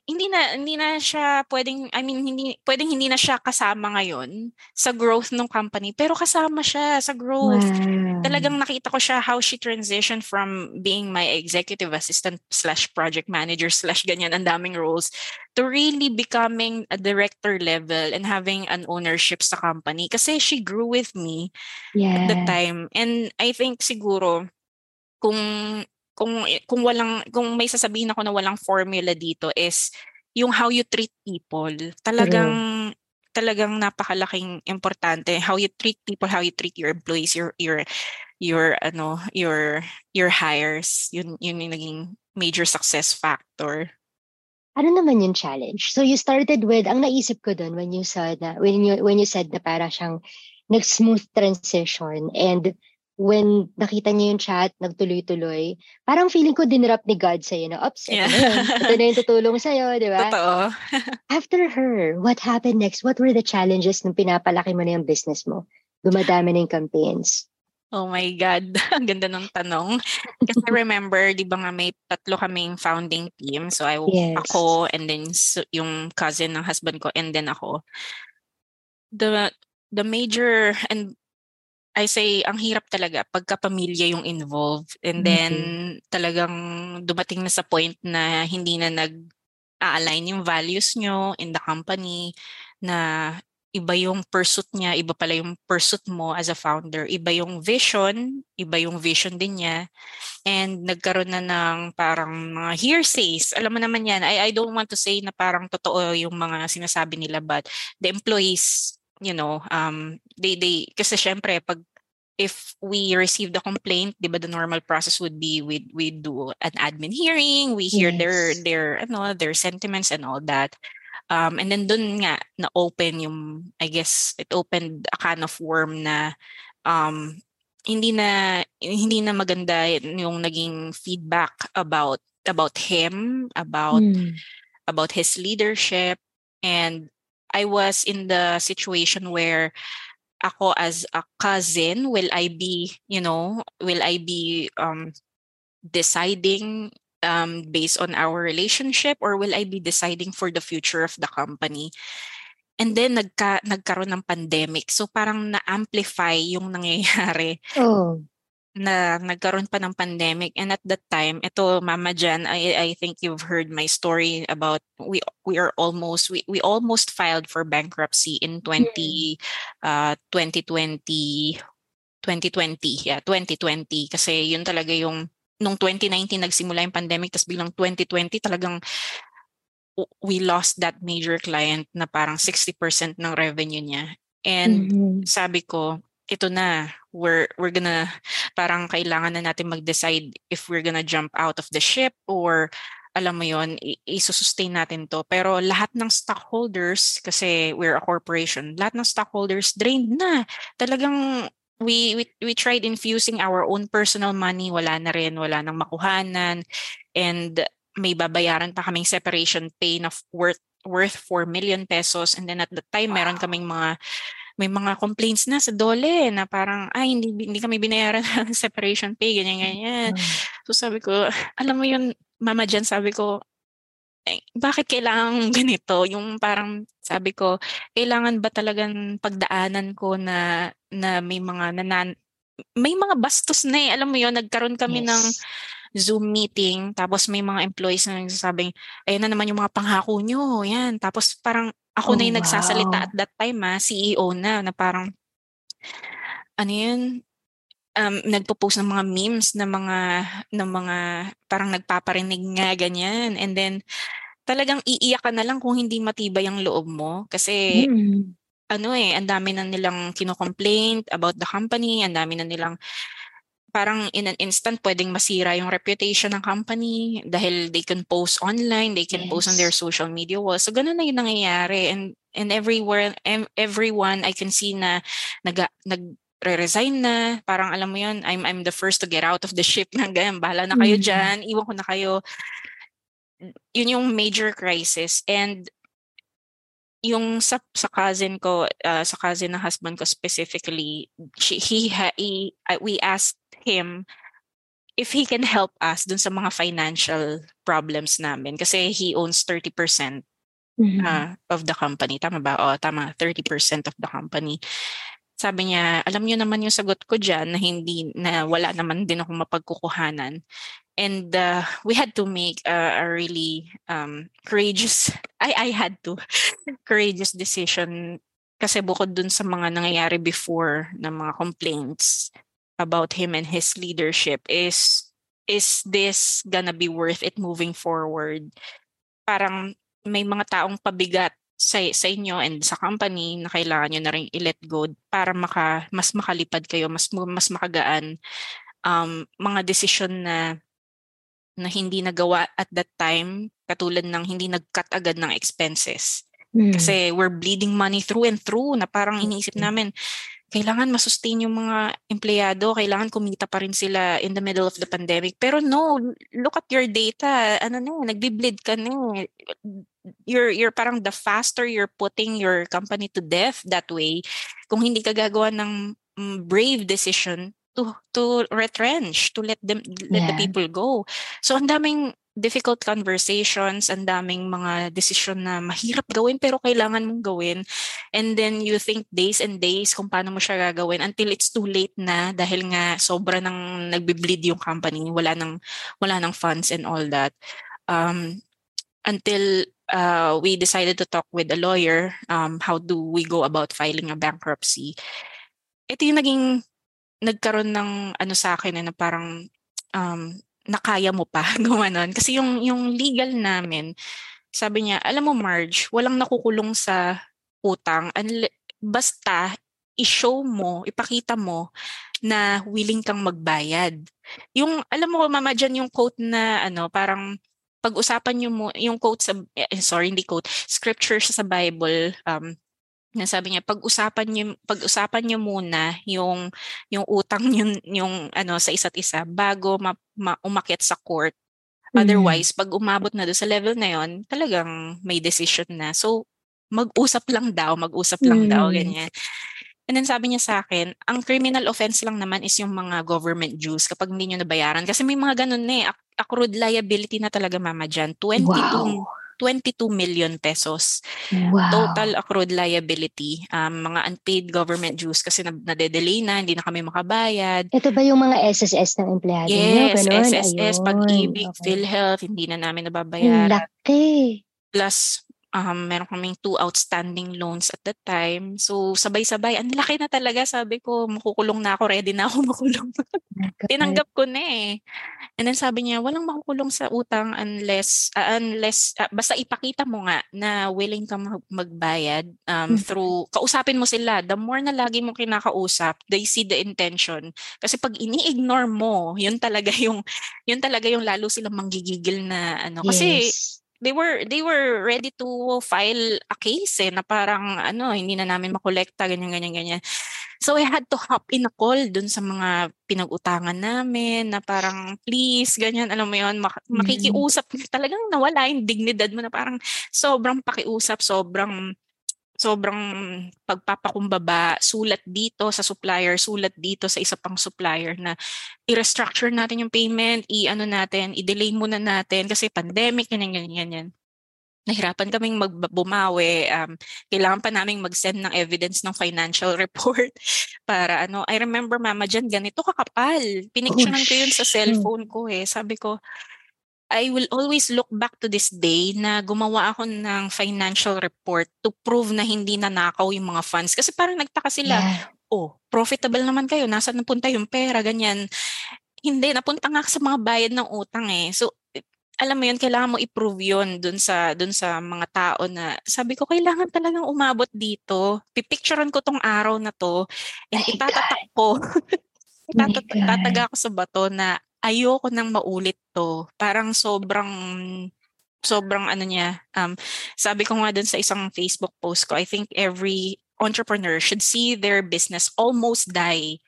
hindi na hindi na siya pwedeng I mean hindi pwedeng hindi na siya kasama ngayon sa growth ng company, pero kasama siya sa growth. Wow. Talagang nakita ko siya how she transitioned from being my executive assistant slash project manager slash ganyan ang daming roles to really becoming a director level and having an ownership sa company kasi she grew with me yeah. at the time. And I think siguro kung Kung kung walang kung may sasabihin ako na walang formula dito is yung how you treat people. Talagang yeah. talagang napakalaking importante how you treat people, how you treat your employees, your your your ano, your your hires. Yun yun yung naging major success factor. Ano naman yung challenge? So you started with ang naisip ko doon when you said na when you when you said na para siyang nag-smooth transition and when nakita niyo yung chat, nagtuloy-tuloy, parang feeling ko dinrap ni God sa'yo na, oops, yeah. ito na yung tutulong sa'yo, di ba? Totoo. After her, what happened next? What were the challenges nung pinapalaki mo na yung business mo? Dumadami na yung campaigns. Oh my God, ang ganda ng tanong. Kasi I remember, di ba nga may tatlo kaming founding team. So I, yes. ako, and then yung cousin ng husband ko, and then ako. The, the major, and I say, ang hirap talaga pagka pamilya yung involved. And then, mm-hmm. talagang dumating na sa point na hindi na nag-a-align yung values nyo in the company, na iba yung pursuit niya, iba pala yung pursuit mo as a founder. Iba yung vision, iba yung vision din niya. And nagkaroon na ng parang mga hearsays. Alam mo naman yan, I, I don't want to say na parang totoo yung mga sinasabi nila, but the employees, you know, um, they, they, kasi syempre, pag, if we receive the complaint, di ba, the normal process would be, we, we do an admin hearing, we hear yes. their, their, ano, their sentiments and all that. Um, and then dun nga, na-open yung, I guess, it opened a can of worm na, um, hindi na, hindi na maganda yung naging feedback about, about him, about, mm. about his leadership. And I was in the situation where ako as a cousin, will I be, you know, will I be um, deciding um, based on our relationship, or will I be deciding for the future of the company? And then nagka, nagkaroon ng pandemic. So parang na-amplify yung nangyayari. Oh. Na nagkaroon pa ng pandemic, and at that time, ito Mama Jan, I I think you've heard my story about we we are almost we, we almost filed for bankruptcy in twenty uh twenty twenty twenty twenty yeah twenty twenty kasi yun talaga yung nung twenty nineteen nagsimula yung pandemic, tas bilang twenty twenty talagang we lost that major client na parang sixty percent ng revenue niya, and mm-hmm. sabi ko ito na, we're we're gonna, parang kailangan na natin mag-decide if we're gonna jump out of the ship, or alam mo yun, i-sustain natin to. Pero lahat ng stockholders, kasi we're a corporation, lahat ng stockholders drained na. Talagang we we we tried infusing our own personal money, wala na rin, wala nang makuhanan, and may babayaran pa kaming separation pay na worth worth four million pesos, and then at the time wow. meron kaming mga may mga complaints na sa Dole na parang, ay, hindi, hindi kami binayaran ng separation pay, ganyan-ganyan. So sabi ko, alam mo yun, Mama Jan, sabi ko, ay, bakit kailangan ganito? Yung parang, sabi ko, kailangan ba talagang pagdaanan ko na, na may mga nanan... May mga bastos na eh. Alam mo yun, nagkaroon kami yes. ng Zoom meeting, tapos may mga employees na nagsasabing, ayun na naman yung mga panghako nyo, yan. Tapos parang, Ako oh, na yung nagsasalita wow. at that time, ha, C E O na, na parang, ano yun, um, nagpo-post ng mga memes, na mga, ng mga, parang nagpaparinig nga, ganyan. And then, talagang iiyak ka na lang kung hindi matibay ang loob mo. Kasi, mm. ano eh, ang dami na nilang kinocomplaint about the company, ang dami na nilang, parang in an instant, pwedeng masira yung reputation ng company dahil they can post online, they can yes. post on their social media walls. So, ganun na yung nangyayari. And, and everywhere, everyone, I can see na nag, nagre-resign na. Parang alam mo yun, I'm, I'm the first to get out of the ship. Ganyan, bahala na kayo dyan. Iwan ko na kayo. Yun yung major crisis. And yung sa, sa cousin ko, uh, sa cousin ng husband ko specifically, she, he, he, he, we asked him if he can help us dun sa mga financial problems namin. Kasi he owns thirty percent mm-hmm. uh, of the company. Tama ba? O, tama. thirty percent of the company. Sabi niya, alam niyo naman yung sagot ko dyan na, hindi, na wala naman din akong mapagkukuhanan. And uh, we had to make a, a really um, courageous, I, I had to, courageous decision. Kasi bukod dun sa mga nangyayari before na mga complaints about him and his leadership, is is this gonna be worth it moving forward? Parang may mga taong pabigat sa, sa inyo and sa company na kailangan nyo na rin i-let go para maka, mas makalipad kayo, mas, mas makagaan um, mga desisyon na, na hindi nagawa at that time, katulad ng hindi nag-cut agad ng expenses. Mm. Kasi we're bleeding money through and through, na parang iniisip namin, kailangan masustain yung mga empleyado, kailangan kumita pa rin sila in the middle of the pandemic. Pero no, look at your data. Ano na, nagbi-bleed ka na. You're, you're parang the faster you're putting your company to death that way, kung hindi ka gagawa ng brave decision to to retrench, to let them let yeah. the people go. So ang daming difficult conversations, ang daming mga decision na mahirap gawin pero kailangan mong gawin. And then you think days and days kung paano mo siya gagawin until it's too late na dahil nga sobra nang nagbe-bleed yung company, wala nang wala nang funds and all that. Um, until uh, we decided to talk with a lawyer, um, how do we go about filing a bankruptcy? Ito yung naging nagkaroon ng ano sa akin na parang um, nakaya mo pa gumanon. Kasi yung, yung legal namin, sabi niya, alam mo Marge, walang nakukulong sa utang. Anle, basta, i-show mo, ipakita mo na willing kang magbayad. Yung, alam mo, mama, dyan yung quote na, ano, parang, pag-usapan niyo mo, yung quote sa, eh, sorry, hindi quote, scripture sa Bible, um, na sabi niya, pag-usapan niyo, pag-usapan niyo muna yung yung utang yung, yung ano sa isa't isa bago ma, ma, umakyat sa court. Otherwise, mm-hmm. pag umabot na do sa level na yon, talagang may decision na. So mag-usap lang daw, mag-usap lang mm-hmm. daw ganyan. And then sabi niya sa akin, ang criminal offense lang naman is yung mga government dues kapag hindi niyo nabayaran, kasi may mga ganun na eh, accrued liability na talaga mama diyan. twenty-two wow. twenty-two million pesos wow. total accrued liability, um, mga unpaid government dues kasi na, nadedelay na, hindi na kami makabayad. Ito ba yung mga S S S ng empleyado? Yes, no, S S S, ayun. Pag-ibig, okay. PhilHealth, hindi na namin nababayaran. Laki. Plus, um, meron kaming two outstanding loans at that time. So, sabay-sabay. Ang laki na talaga. Sabi ko, makukulong na ako. Ready na ako makulong. Tinanggap ko na eh. And then sabi niya, walang makukulong sa utang unless, uh, unless uh, basta ipakita mo nga na willing ka mag- magbayad um, hmm. through, kausapin mo sila. The more na lagi mong kinakausap, they see the intention. Kasi pag ini-ignore mo, yun talaga yung, yun talaga yung lalo silang manggigigil na ano. Kasi, yes. They were they were ready to file a case eh, na parang ano, hindi na namin makolekta, ganyan, ganyan, ganyan. So I had to hop in a call dun sa mga pinag-utangan namin na parang please, ganyan, alam mo yun, mak- makikiusap. Mm-hmm. Talagang nawala yung dignidad mo na parang sobrang pakiusap, sobrang sobrang pagpapakumbaba, sulat dito sa supplier, sulat dito sa isa pang supplier na i-restructure natin yung payment, i-ano natin, i-delay muna natin kasi pandemic, ganyan, ganyan, ganyan. Nahirapan kaming magbumawi, um, kailangan pa naming mag-send ng evidence ng financial report para ano, I remember mama dyan, ganito kakapal. Pinicturean ko yun sa cellphone ko eh. Sabi ko, I will always look back to this day na gumawa ako ng financial report to prove na hindi nanakaw yung mga funds. Kasi parang nagtaka sila, yeah. oh, profitable naman kayo, nasa napunta yung pera, ganyan. Hindi, napunta nga sa mga bayad ng utang eh. So, alam mo yun, kailangan mo i-prove yun dun sa, dun sa mga tao na sabi ko, kailangan talagang umabot dito. Pipicturean ko tong araw na to and oh itatatak ko. Itatataga Itatata- oh ko sa bato na ayoko nang maulit to. Parang sobrang, sobrang ano niya. Um, sabi ko nga dun sa isang Facebook post ko, I think every entrepreneur should see their business almost die.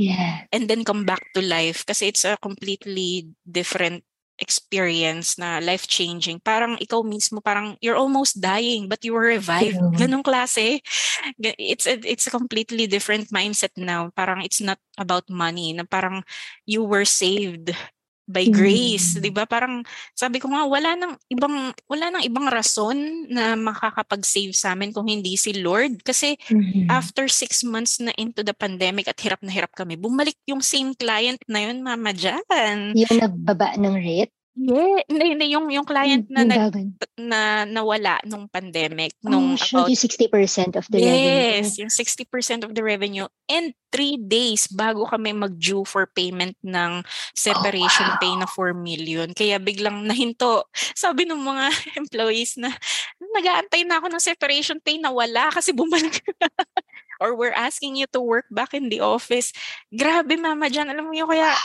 Yeah. And then come back to life. Kasi it's a completely different experience na life-changing. Parang ikaw mismo, parang you're almost dying but you were revived. Yeah. Ganong klase. It's a, it's a completely different mindset now. Parang it's not about money. Na parang you were saved by grace, mm. 'di ba? Parang sabi ko nga wala nang ibang wala nang ibang rason na makakapag-save sa amin kung hindi si Lord, kasi mm-hmm. after six months na into the pandemic at hirap na hirap kami, bumalik yung same client na yun, Mama Jan. Yung nagbaba ng rate. Yeah, hindi, hindi, yung yung client na nag, na nawala nung pandemic, oh, nung about yung sixty percent of the yes, revenue. Yes, yung sixty percent of the revenue, and three days bago kami mag-due for payment ng separation oh, wow. pay na four million. Kaya biglang nahinto. Sabi ng mga employees na nag-aantay na ako ng separation pay na wala kasi bumalik. Or we're asking you to work back in the office. Grabe, Mama Jan, alam mo yun, kaya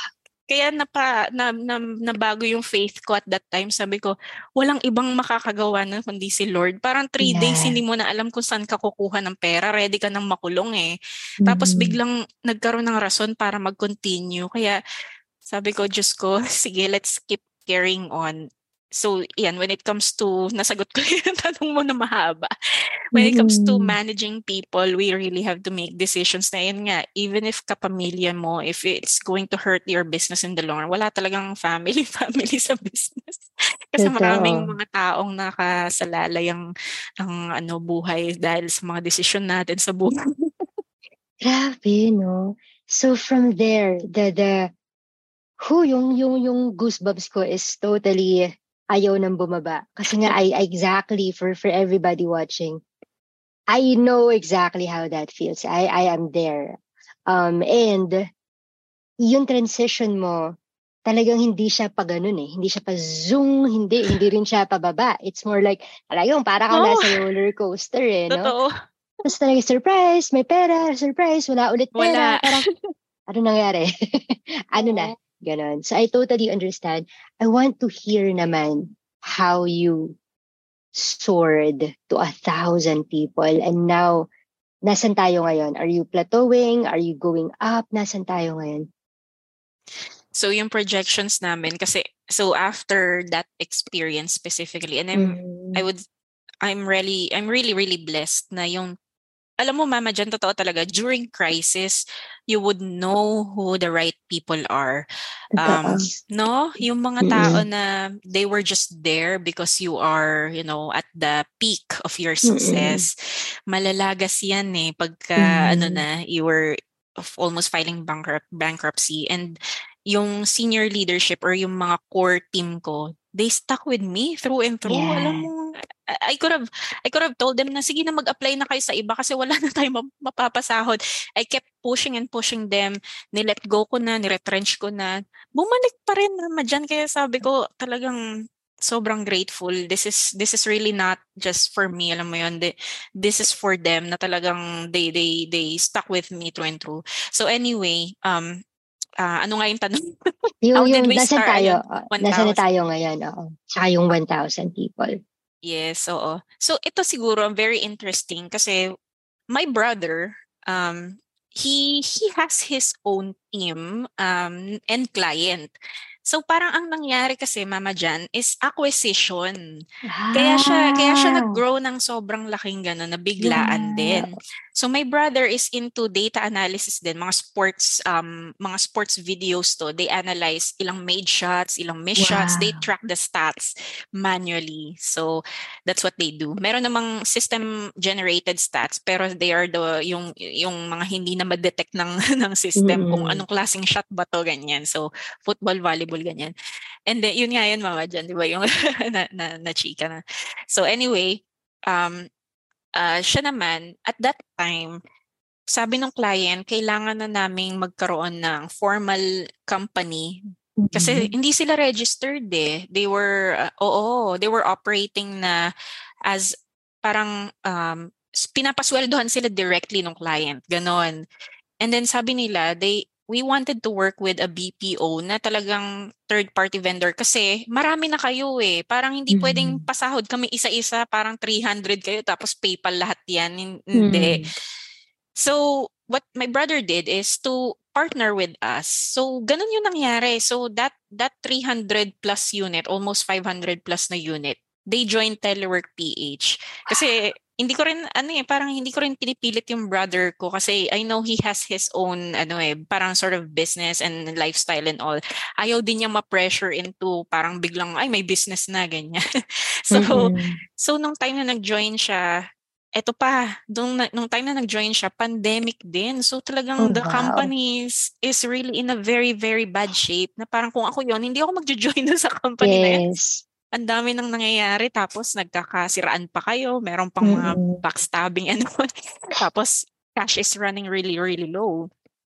Kaya napa, na, na, nabago yung faith ko at that time. Sabi ko, walang ibang makakagawa na kundi si Lord. Parang three yeah. days, hindi mo na alam kung saan ka kukuha ng pera. Ready ka nang makulong eh. Mm-hmm. Tapos biglang nagkaroon ng rason para mag-continue. Kaya sabi ko, Diyos ko, sige, let's keep carrying on. So, yan, when it comes to, nasagot ko yung tanong mo na mahaba. When mm-hmm. it comes to managing people, we really have to make decisions na yan nga. Even if kapamilya mo, if it's going to hurt your business in the long run, wala talagang family-family sa business. Kasi maraming mga taong nakasalalay ang, ang ano, buhay dahil sa mga desisyon natin sa buhay. Grabe, no? So, from there, the, the, who, yung, yung, yung goosebumps ko is totally ayaw nang bumaba. Kasi nga, I, exactly, for, for everybody watching, I know exactly how that feels. I, I am there. Um, and yung transition mo, talagang hindi siya pa ganun eh. Hindi siya pa zoom, hindi, hindi rin siya pababa. It's more like, talagang para ka oh, nasa roller coaster eh, no? Totoo. Tapos talaga, surprise, may pera, surprise, wala ulit pera. Wala. Parang, ano nangyari? ano na? Ganon. So I totally understand. I want to hear naman how you soared to a thousand people and now, nasan tayo ngayon? Are you plateauing? Are you going up? Nasan tayo ngayon? So yung projections namin, kasi, so after that experience specifically, and I'm, mm. I would, I'm really, I'm really, really blessed na yung, alam mo, Mama Jan, totoo talaga, during crisis, you would know who the right people are. Um, no? Yung mga tao na they were just there because you are, you know, at the peak of your success. Malalagas yan eh, pagka, ano na, you were almost filing bankrupt- bankruptcy. And yung senior leadership or yung mga core team ko, they stuck with me through and through. Yeah. Alam mo, I could have I could have told them na sige na mag-apply na kayo sa iba kasi wala na tayong mapapasahod. I kept pushing and pushing them. Nilet go ko na, niretrench ko na. Bumalik pa rin naman dyan. Kaya sabi ko talagang sobrang grateful. This is this is really not just for me. Alam mo yun. This is for them na talagang they they they stuck with me through and through. So anyway, um uh, ano nga yung tanong? Yung, How did yung, we start? Tayo, nasaan na tayo ngayon? Oo. Tsaka yung one thousand people. Yes, oo. So, ito siguro very interesting kasi my brother, um, he he has his own team um, and client. So, parang ang nangyari kasi, Mama Jan, is acquisition. Ah. Kaya siya kaya siya nag-grow ng sobrang laking gano'n, nabiglaan yeah. din. So, my brother is into data analysis din, mga sports um mga sports videos to. They analyze ilang made shots, ilang missed wow. shots. They track the stats manually. So, that's what they do. Meron namang system-generated stats, pero they are the, yung, yung mga hindi na ma-detect ng, ng system mm. kung anong klaseng shot ba to, ganyan. So, football, volleyball, ganyan. And then, yun nga yun, Mama Jan, di ba? Yung na, na, na chika na. So anyway, um, uh, siya naman, at that time, sabi ng client, kailangan na naming magkaroon ng formal company. Kasi mm-hmm. hindi sila registered eh. They were, uh, oo, they were operating na as parang, um, pinapasweldohan sila directly ng client. Ganon. And then sabi nila, they, we wanted to work with a B P O na talagang third-party vendor kasi marami na kayo eh. Parang hindi mm-hmm. pwedeng pasahod kami isa-isa, parang three hundred kayo tapos PayPal lahat yan. Hindi. Mm-hmm. So, what my brother did is to partner with us. So ganun yung nangyari. So that that three hundred plus unit, almost five hundred plus na unit, they joined Telework P H. Kasi hindi ko rin ano eh, parang hindi ko rin pinipilit yung brother ko kasi I know he has his own ano eh, parang sort of business and lifestyle and all. Ayaw din niya ma-pressure into parang biglang ay may business na ganyan. so mm-hmm. so nung time na nag-join siya, eto pa, nung, nung time na nag-join siya, pandemic din. So talagang oh, the wow. company is really in a very, very bad shape na parang kung ako yun, hindi ako mag-join sa company yes. na yun. Ang dami nang nangyayari, tapos nagkakasiraan pa kayo, meron pang mga mm-hmm. backstabbing and all. Tapos cash is running really, really low.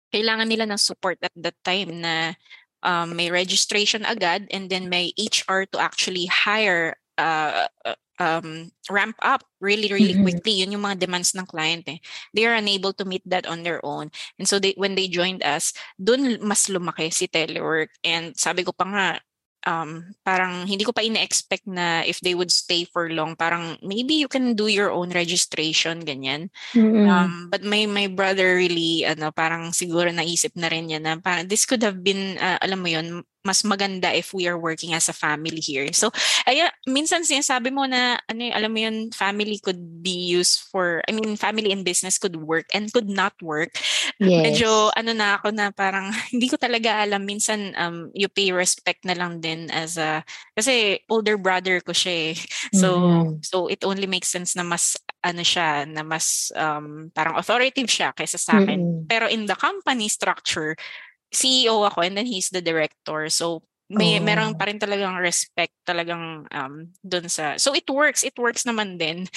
Kailangan nila ng support at that time na um, may registration agad and then may H R to actually hire uh, um, ramp up really, really mm-hmm. quickly. Yun yung mga demands ng client eh. They are unable to meet that on their own. And so they, when they joined us, dun mas lumaki si Telework. And sabi ko pa nga, Um, parang hindi ko pa ina-expect na if they would stay for long, parang maybe you can do your own registration, ganyan. Mm-hmm. Um, but my my brother really, ano, parang siguro naisip na rin niya na parang this could have been, uh, alam mo yun, mas maganda if we are working as a family here. So, ayan, minsan sinasabi mo na, ano, alam mo yun, family could be used for, I mean, family and business could work and could not work. Yes. Medyo, ano na ako na parang, hindi ko talaga alam. Minsan, um, you pay respect na lang din as a, kasi older brother ko siya eh. So, mm-hmm. so it only makes sense na mas, ano siya, na mas, um, parang authoritative siya kaysa sa akin. Mm-hmm. Pero in the company structure, C E O ako and then he's the director. So may oh. merong pa rin talagang respect talagang um doon sa. So it works, it works naman din.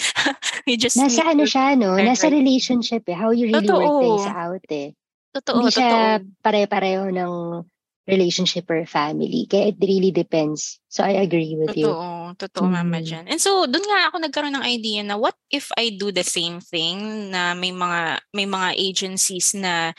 You just nasa ano siya no, nasa relationship eh, how you really totoo. Work things out eh. Totoo, Hindi siya totoo. Pare-pareho ng relationship or family. Kaya it really depends. So I agree with totoo, you. Totoo, totoo mm. mama dyan. And so doon nga ako nagkaroon ng idea na what if I do the same thing na may mga may mga agencies na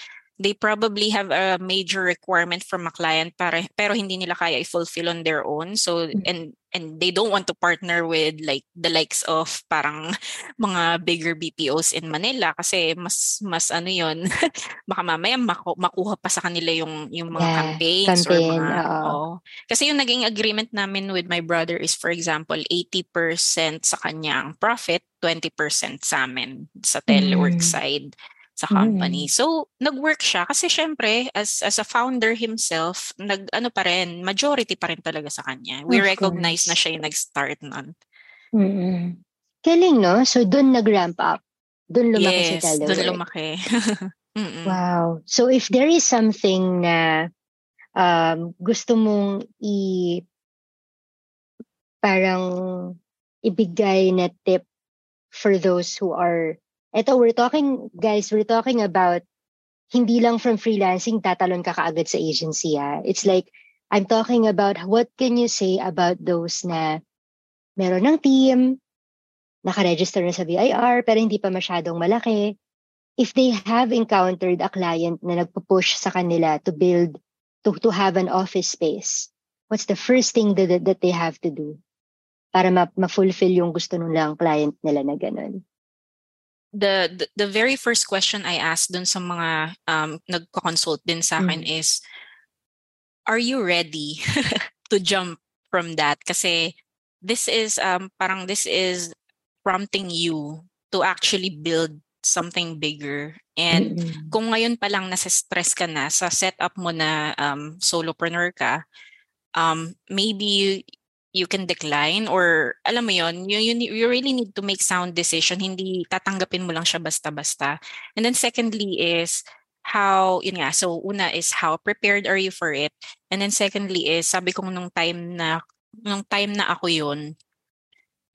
they probably have a major requirement from a client para, pero hindi nila kaya i-fulfill on their own. So, and and they don't want to partner with like the likes of parang mga bigger B P Os in Manila kasi mas, mas ano yun, baka mamaya maku- makuha pa sa kanila yung, yung mga yeah, campaigns campaign, or mga, oh. Kasi yung naging agreement namin with my brother is for example, eighty percent sa kanya ang profit, twenty percent sa amin sa Telework mm. side. Sa company. Mm. So, nag-work siya kasi syempre as as a founder himself, nag ano pa rin, majority pa rin talaga sa kanya. We of recognize course. Na siya yung nag-start nun. Mm-mm. Killing, no? So, dun nag-ramp up. Dun lumaki yes, si Telework. Yes, dun lumaki. Wow. So, if there is something na um, gusto mong i parang ibigay na tip for those who are Eto, we're talking, guys, we're talking about hindi lang from freelancing, tatalon ka kaagad sa agency. Ah. It's like, I'm talking about what can you say about those na meron ng team, nakaregister na sa V I R, pero hindi pa masyadong malaki. If they have encountered a client na nagpupush sa kanila to build, to, to have an office space, what's the first thing that, that, that they have to do para ma- ma-fulfill yung gusto nilang client nila na ganun? The, the the very first question I asked dun sa mga um, nagko-consult din sa akin mm. is, are you ready to jump from that? Kasi this is, um, parang this is prompting you to actually build something bigger. And mm-hmm. kung ngayon pa lang nasa-stress ka na sa setup mo na um, solopreneur ka, um, maybe you, you can decline or alam mo yon you, you you really need to make sound decision, hindi tatanggapin mo lang siya basta-basta. And then secondly is how yun nga, so una is how prepared are you for it, and then secondly is sabi ko nung time na nung time na ako yun,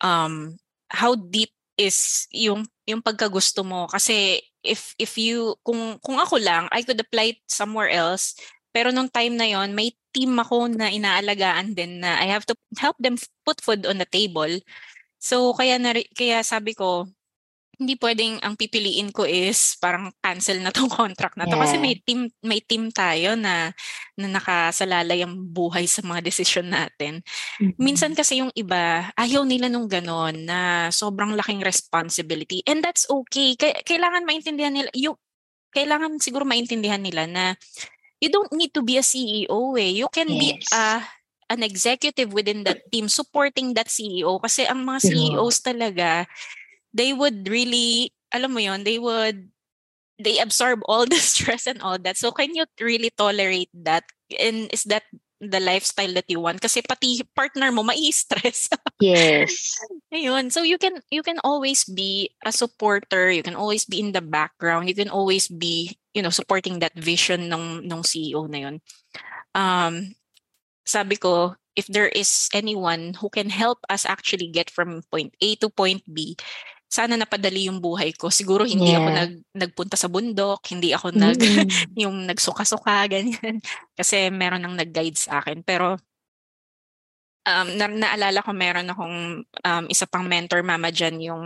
um how deep is yung yung pagkagusto mo, kasi if if you kung kung ako lang I could apply somewhere else. Pero nung time na yon, may team ako na inaalagaan din na I have to help them put food on the table. So kaya na, kaya sabi ko, hindi pwedeng ang pipiliin ko is parang cancel na tong contract na to. Yeah. Kasi may team may team tayo na, na nakasalalay ang buhay sa mga desisyon natin. Mm-hmm. Minsan kasi yung iba, ayaw nila nung ganon na sobrang laking responsibility. And that's okay. Kailangan maintindihan nila yung kailangan siguro maintindihan nila na you don't need to be a C E O eh. You can yes. be a, an executive within that team supporting that C E O. Kasi ang mga C E Os talaga, they would really, alam mo yon, they would, they absorb all the stress and all that. So can you really tolerate that? And is that the lifestyle that you want? Kasi pati partner mo mai-stress. Yes. Ayun. So you can you can always be a supporter. You can always be in the background. You can always be, you know, supporting that vision ng ng C E O na yun. Um, sabi ko, if there is anyone who can help us actually get from point A to point B, sana napadali yung buhay ko. Siguro hindi yeah. ako nag, nagpunta sa bundok, hindi ako nag, mm-hmm. yung nagsuka-suka, ganyan. Kasi meron ang nag-guide sa akin. Pero um, na- naalala ko meron akong um, isa pang mentor mama dyan, yung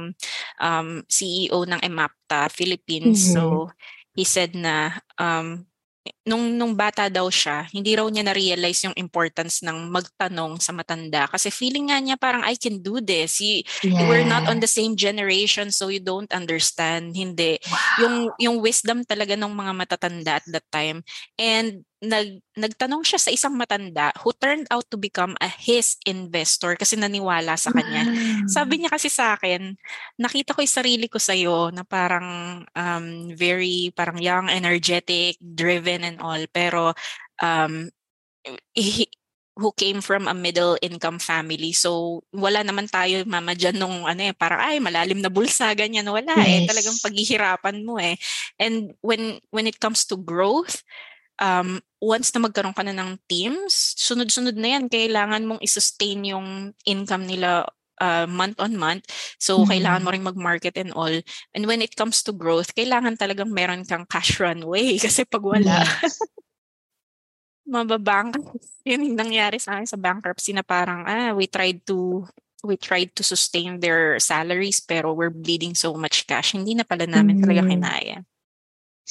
um, C E O ng Emapta Philippines. Mm-hmm. So he said na um, nung, nung bata daw siya, hindi raw niya na-realize yung importance ng magtanong sa matanda. Kasi feeling nga niya parang, I can do this. You, yeah. We're not on the same generation, so you don't understand. Hindi. Wow. Yung, yung wisdom talaga ng mga matatanda at that time. And nag, nagtanong siya sa isang matanda who turned out to become a his investor kasi naniwala sa kanya. Wow. Sabi niya kasi sa akin, nakita ko yung sarili ko sa'yo na parang um, very parang young, energetic, driven and all. Pero um, he, who came from a middle income family. So wala naman tayo mama dyan nung ano eh, parang ay malalim na bulsa, ganyan. Wala yes. eh. Talagang paghihirapan mo eh. And when when it comes to growth, Um, once na magkaroon ka na ng teams, sunod-sunod na yan. Kailangan mong i-sustain yung income nila uh, month on month. So, mm-hmm. kailangan mo rin mag-market and all. And when it comes to growth, kailangan talagang meron kang cash runway. Kasi pag wala, yes. mababank. Yun yung nangyari sa akin sa bankruptcy na parang, ah, we tried to we tried to sustain their salaries pero we're bleeding so much cash. Hindi na pala namin mm-hmm. talaga kinaya.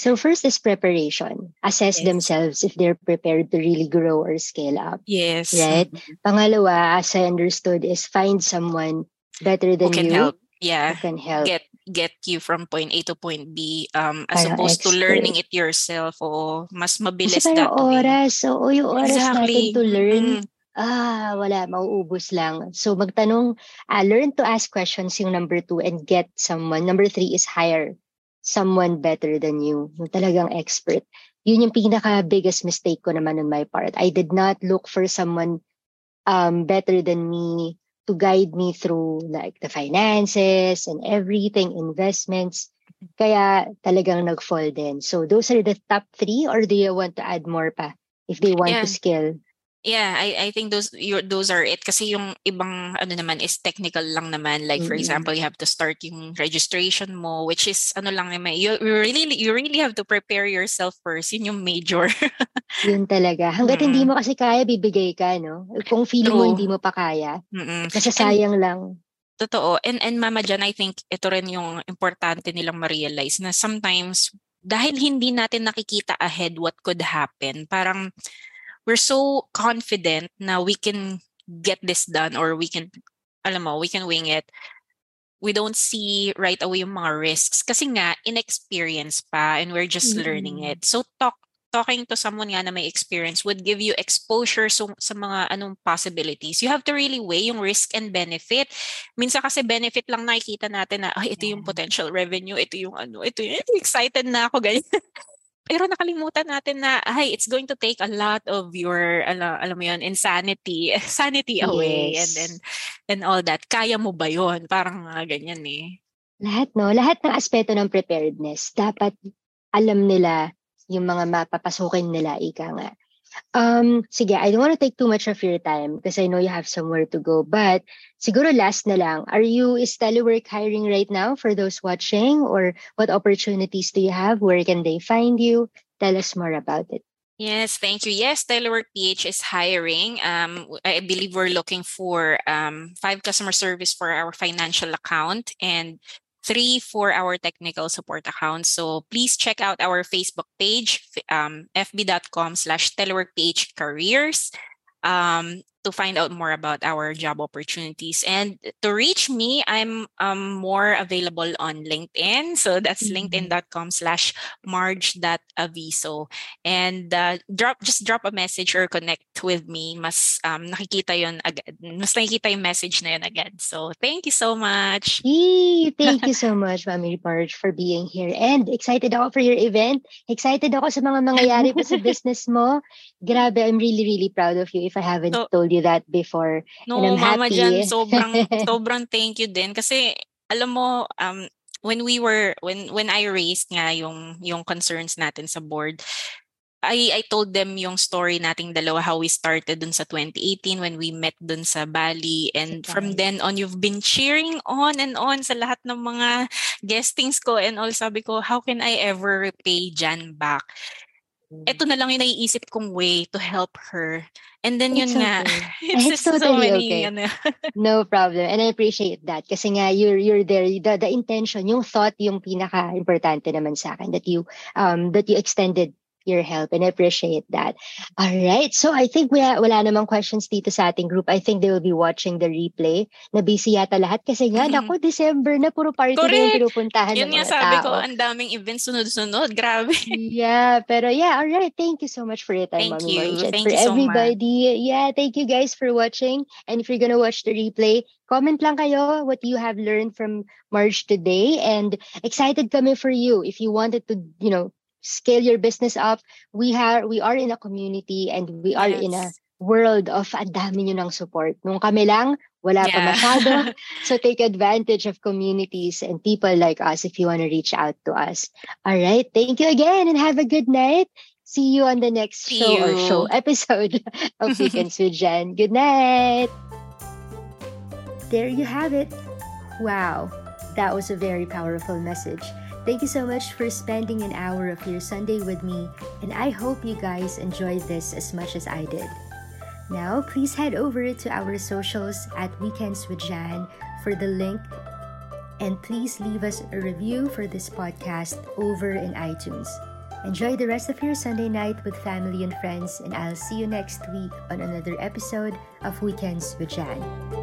So first is preparation. Assess yes. themselves if they're prepared to really grow or scale up. Yes. Right? Pangalawa, as I understood, is find someone better than you. Who can help. Yeah. Who can help. Get, get you from point A to point B um, as parang opposed expert. To learning it yourself. Oo, mas mabilis kasi parang oras. Oo, so, yung oras exactly. natin to learn. Mm. Ah, wala, mauubos lang. So magtanong, uh, learn to ask questions yung number two and get someone. Number three is hire someone better than you, talagang expert. Yun yung pinaka-biggest mistake ko naman on my part. I did not look for someone um, better than me to guide me through like the finances and everything, investments. Kaya talagang nag-fall din. So those are the top three, or do you want to add more pa if they want yeah. to scale? Yeah, I I think those your, those are it. Kasi yung ibang ano naman is technical lang naman. Like for mm-hmm. example, you have to start yung registration mo, which is ano lang naman. You really you really have to prepare yourself first. Yun yung major. Yun talaga. Hanggat mm. hindi mo kasi kaya, bibigay ka, no? Kung feeling True. Mo hindi mo pa kaya, mm-mm. nasasayang and, lang. Totoo. And and mama dyan, I think ito rin yung importante nilang ma-realize na sometimes dahil hindi natin nakikita ahead what could happen, parang we're so confident na we can get this done or we can, alam mo, we can wing it. We don't see right away yung mga risks kasi nga inexperience pa and we're just mm-hmm. learning it. So talk, talking to someone nga na may experience would give you exposure so, sa mga anong possibilities. You have to really weigh yung risk and benefit. Minsan kasi benefit lang nakikita natin na, ay, ito yung potential revenue, ito yung ano, ito yung excited na ako, ganyan. Pero nakalimutan natin na, hey, it's going to take a lot of your, alam, alam mo yun, insanity, sanity away, yes. and then and all that. Kaya mo ba yun? Parang uh, ganyan eh. Lahat, no? Lahat ng aspeto ng preparedness, dapat alam nila yung mga mapapasukin nila, ika nga. Um, sige, I don't want to take too much of your time because I know you have somewhere to go. But siguro last na lang, are you, is Telework hiring right now for those watching? Or what opportunities do you have? Where can they find you? Tell us more about it. Yes, thank you. Yes, Telework P H is hiring. Um, I believe we're looking for um, five customer service for our financial account and three for our technical support accounts. So please check out our Facebook page, um, f b dot com slash teleworkphcareers. Um, to find out more about our job opportunities. And to reach me, I'm um, more available on LinkedIn. So that's mm-hmm. linkedin.com slash marge.aviso. And uh, drop just drop a message or connect with me. Mas um, nakikita yun agad. Mas nakikita yung message na yun agad. So thank you so much. Yay, thank you so much, Mami Marge, for being here. And excited ako for your event. Excited ako sa mga mangyayari pa sa business mo. Grabe, I'm really, really proud of you if I haven't so, told you that before. No, and I'm Mama happy. Jan, sobrang, sobrang thank you din. Kasi, alam mo, um, when we were, when when I raised nga yung, yung concerns natin sa board, I I told them yung story nating dalawa, how we started dun sa twenty eighteen when we met dun sa Bali. And okay. From then on, you've been cheering on and on sa lahat ng mga guestings ko. And all sabi ko, how can I ever repay Jan back? Ito na lang yung naiisip kong way to help her. And then it's yun okay. nga. It's, it's just totally so many. Okay. Ano. No problem. And I appreciate that. Kasi nga, you're, you're there. The, the intention, yung thought, yung pinaka-importante naman sa akin that you, um, that you extended your help, and I appreciate that. All right. So I think we ha- wala namang questions dito sa ating group. I think they will be watching the replay. Na busy yata lahat kasi nga, mm-hmm. Naku, December na, puro party na yung pinupuntahan ng mga tao. Yun nga sabi ko, ang daming events sunod-sunod. Grabe. Yeah, pero yeah, all right. Thank you so much for your time, Mami Marge. Thank for you so everybody. Much. Yeah, thank you guys for watching. And if you're gonna watch the replay, comment lang kayo what you have learned from Marge today. And excited kami for you. If you wanted to, you know, scale your business up, we are we are in a community and we are yes. in a world of ang dami nyo ng support. Nung kami lang, wala yeah. pa masyado. So take advantage of communities and people like us if you want to reach out to us. All right. Thank you again and have a good night. See you on the next See show you. or show episode of Weekends with Jan. Good night. There you have it. Wow. That was a very powerful message. Thank you so much for spending an hour of your Sunday with me, and I hope you guys enjoyed this as much as I did. Now, please head over to our socials at Weekends with Jan for the link, and please leave us a review for this podcast over in iTunes. Enjoy the rest of your Sunday night with family and friends, and I'll see you next week on another episode of Weekends with Jan.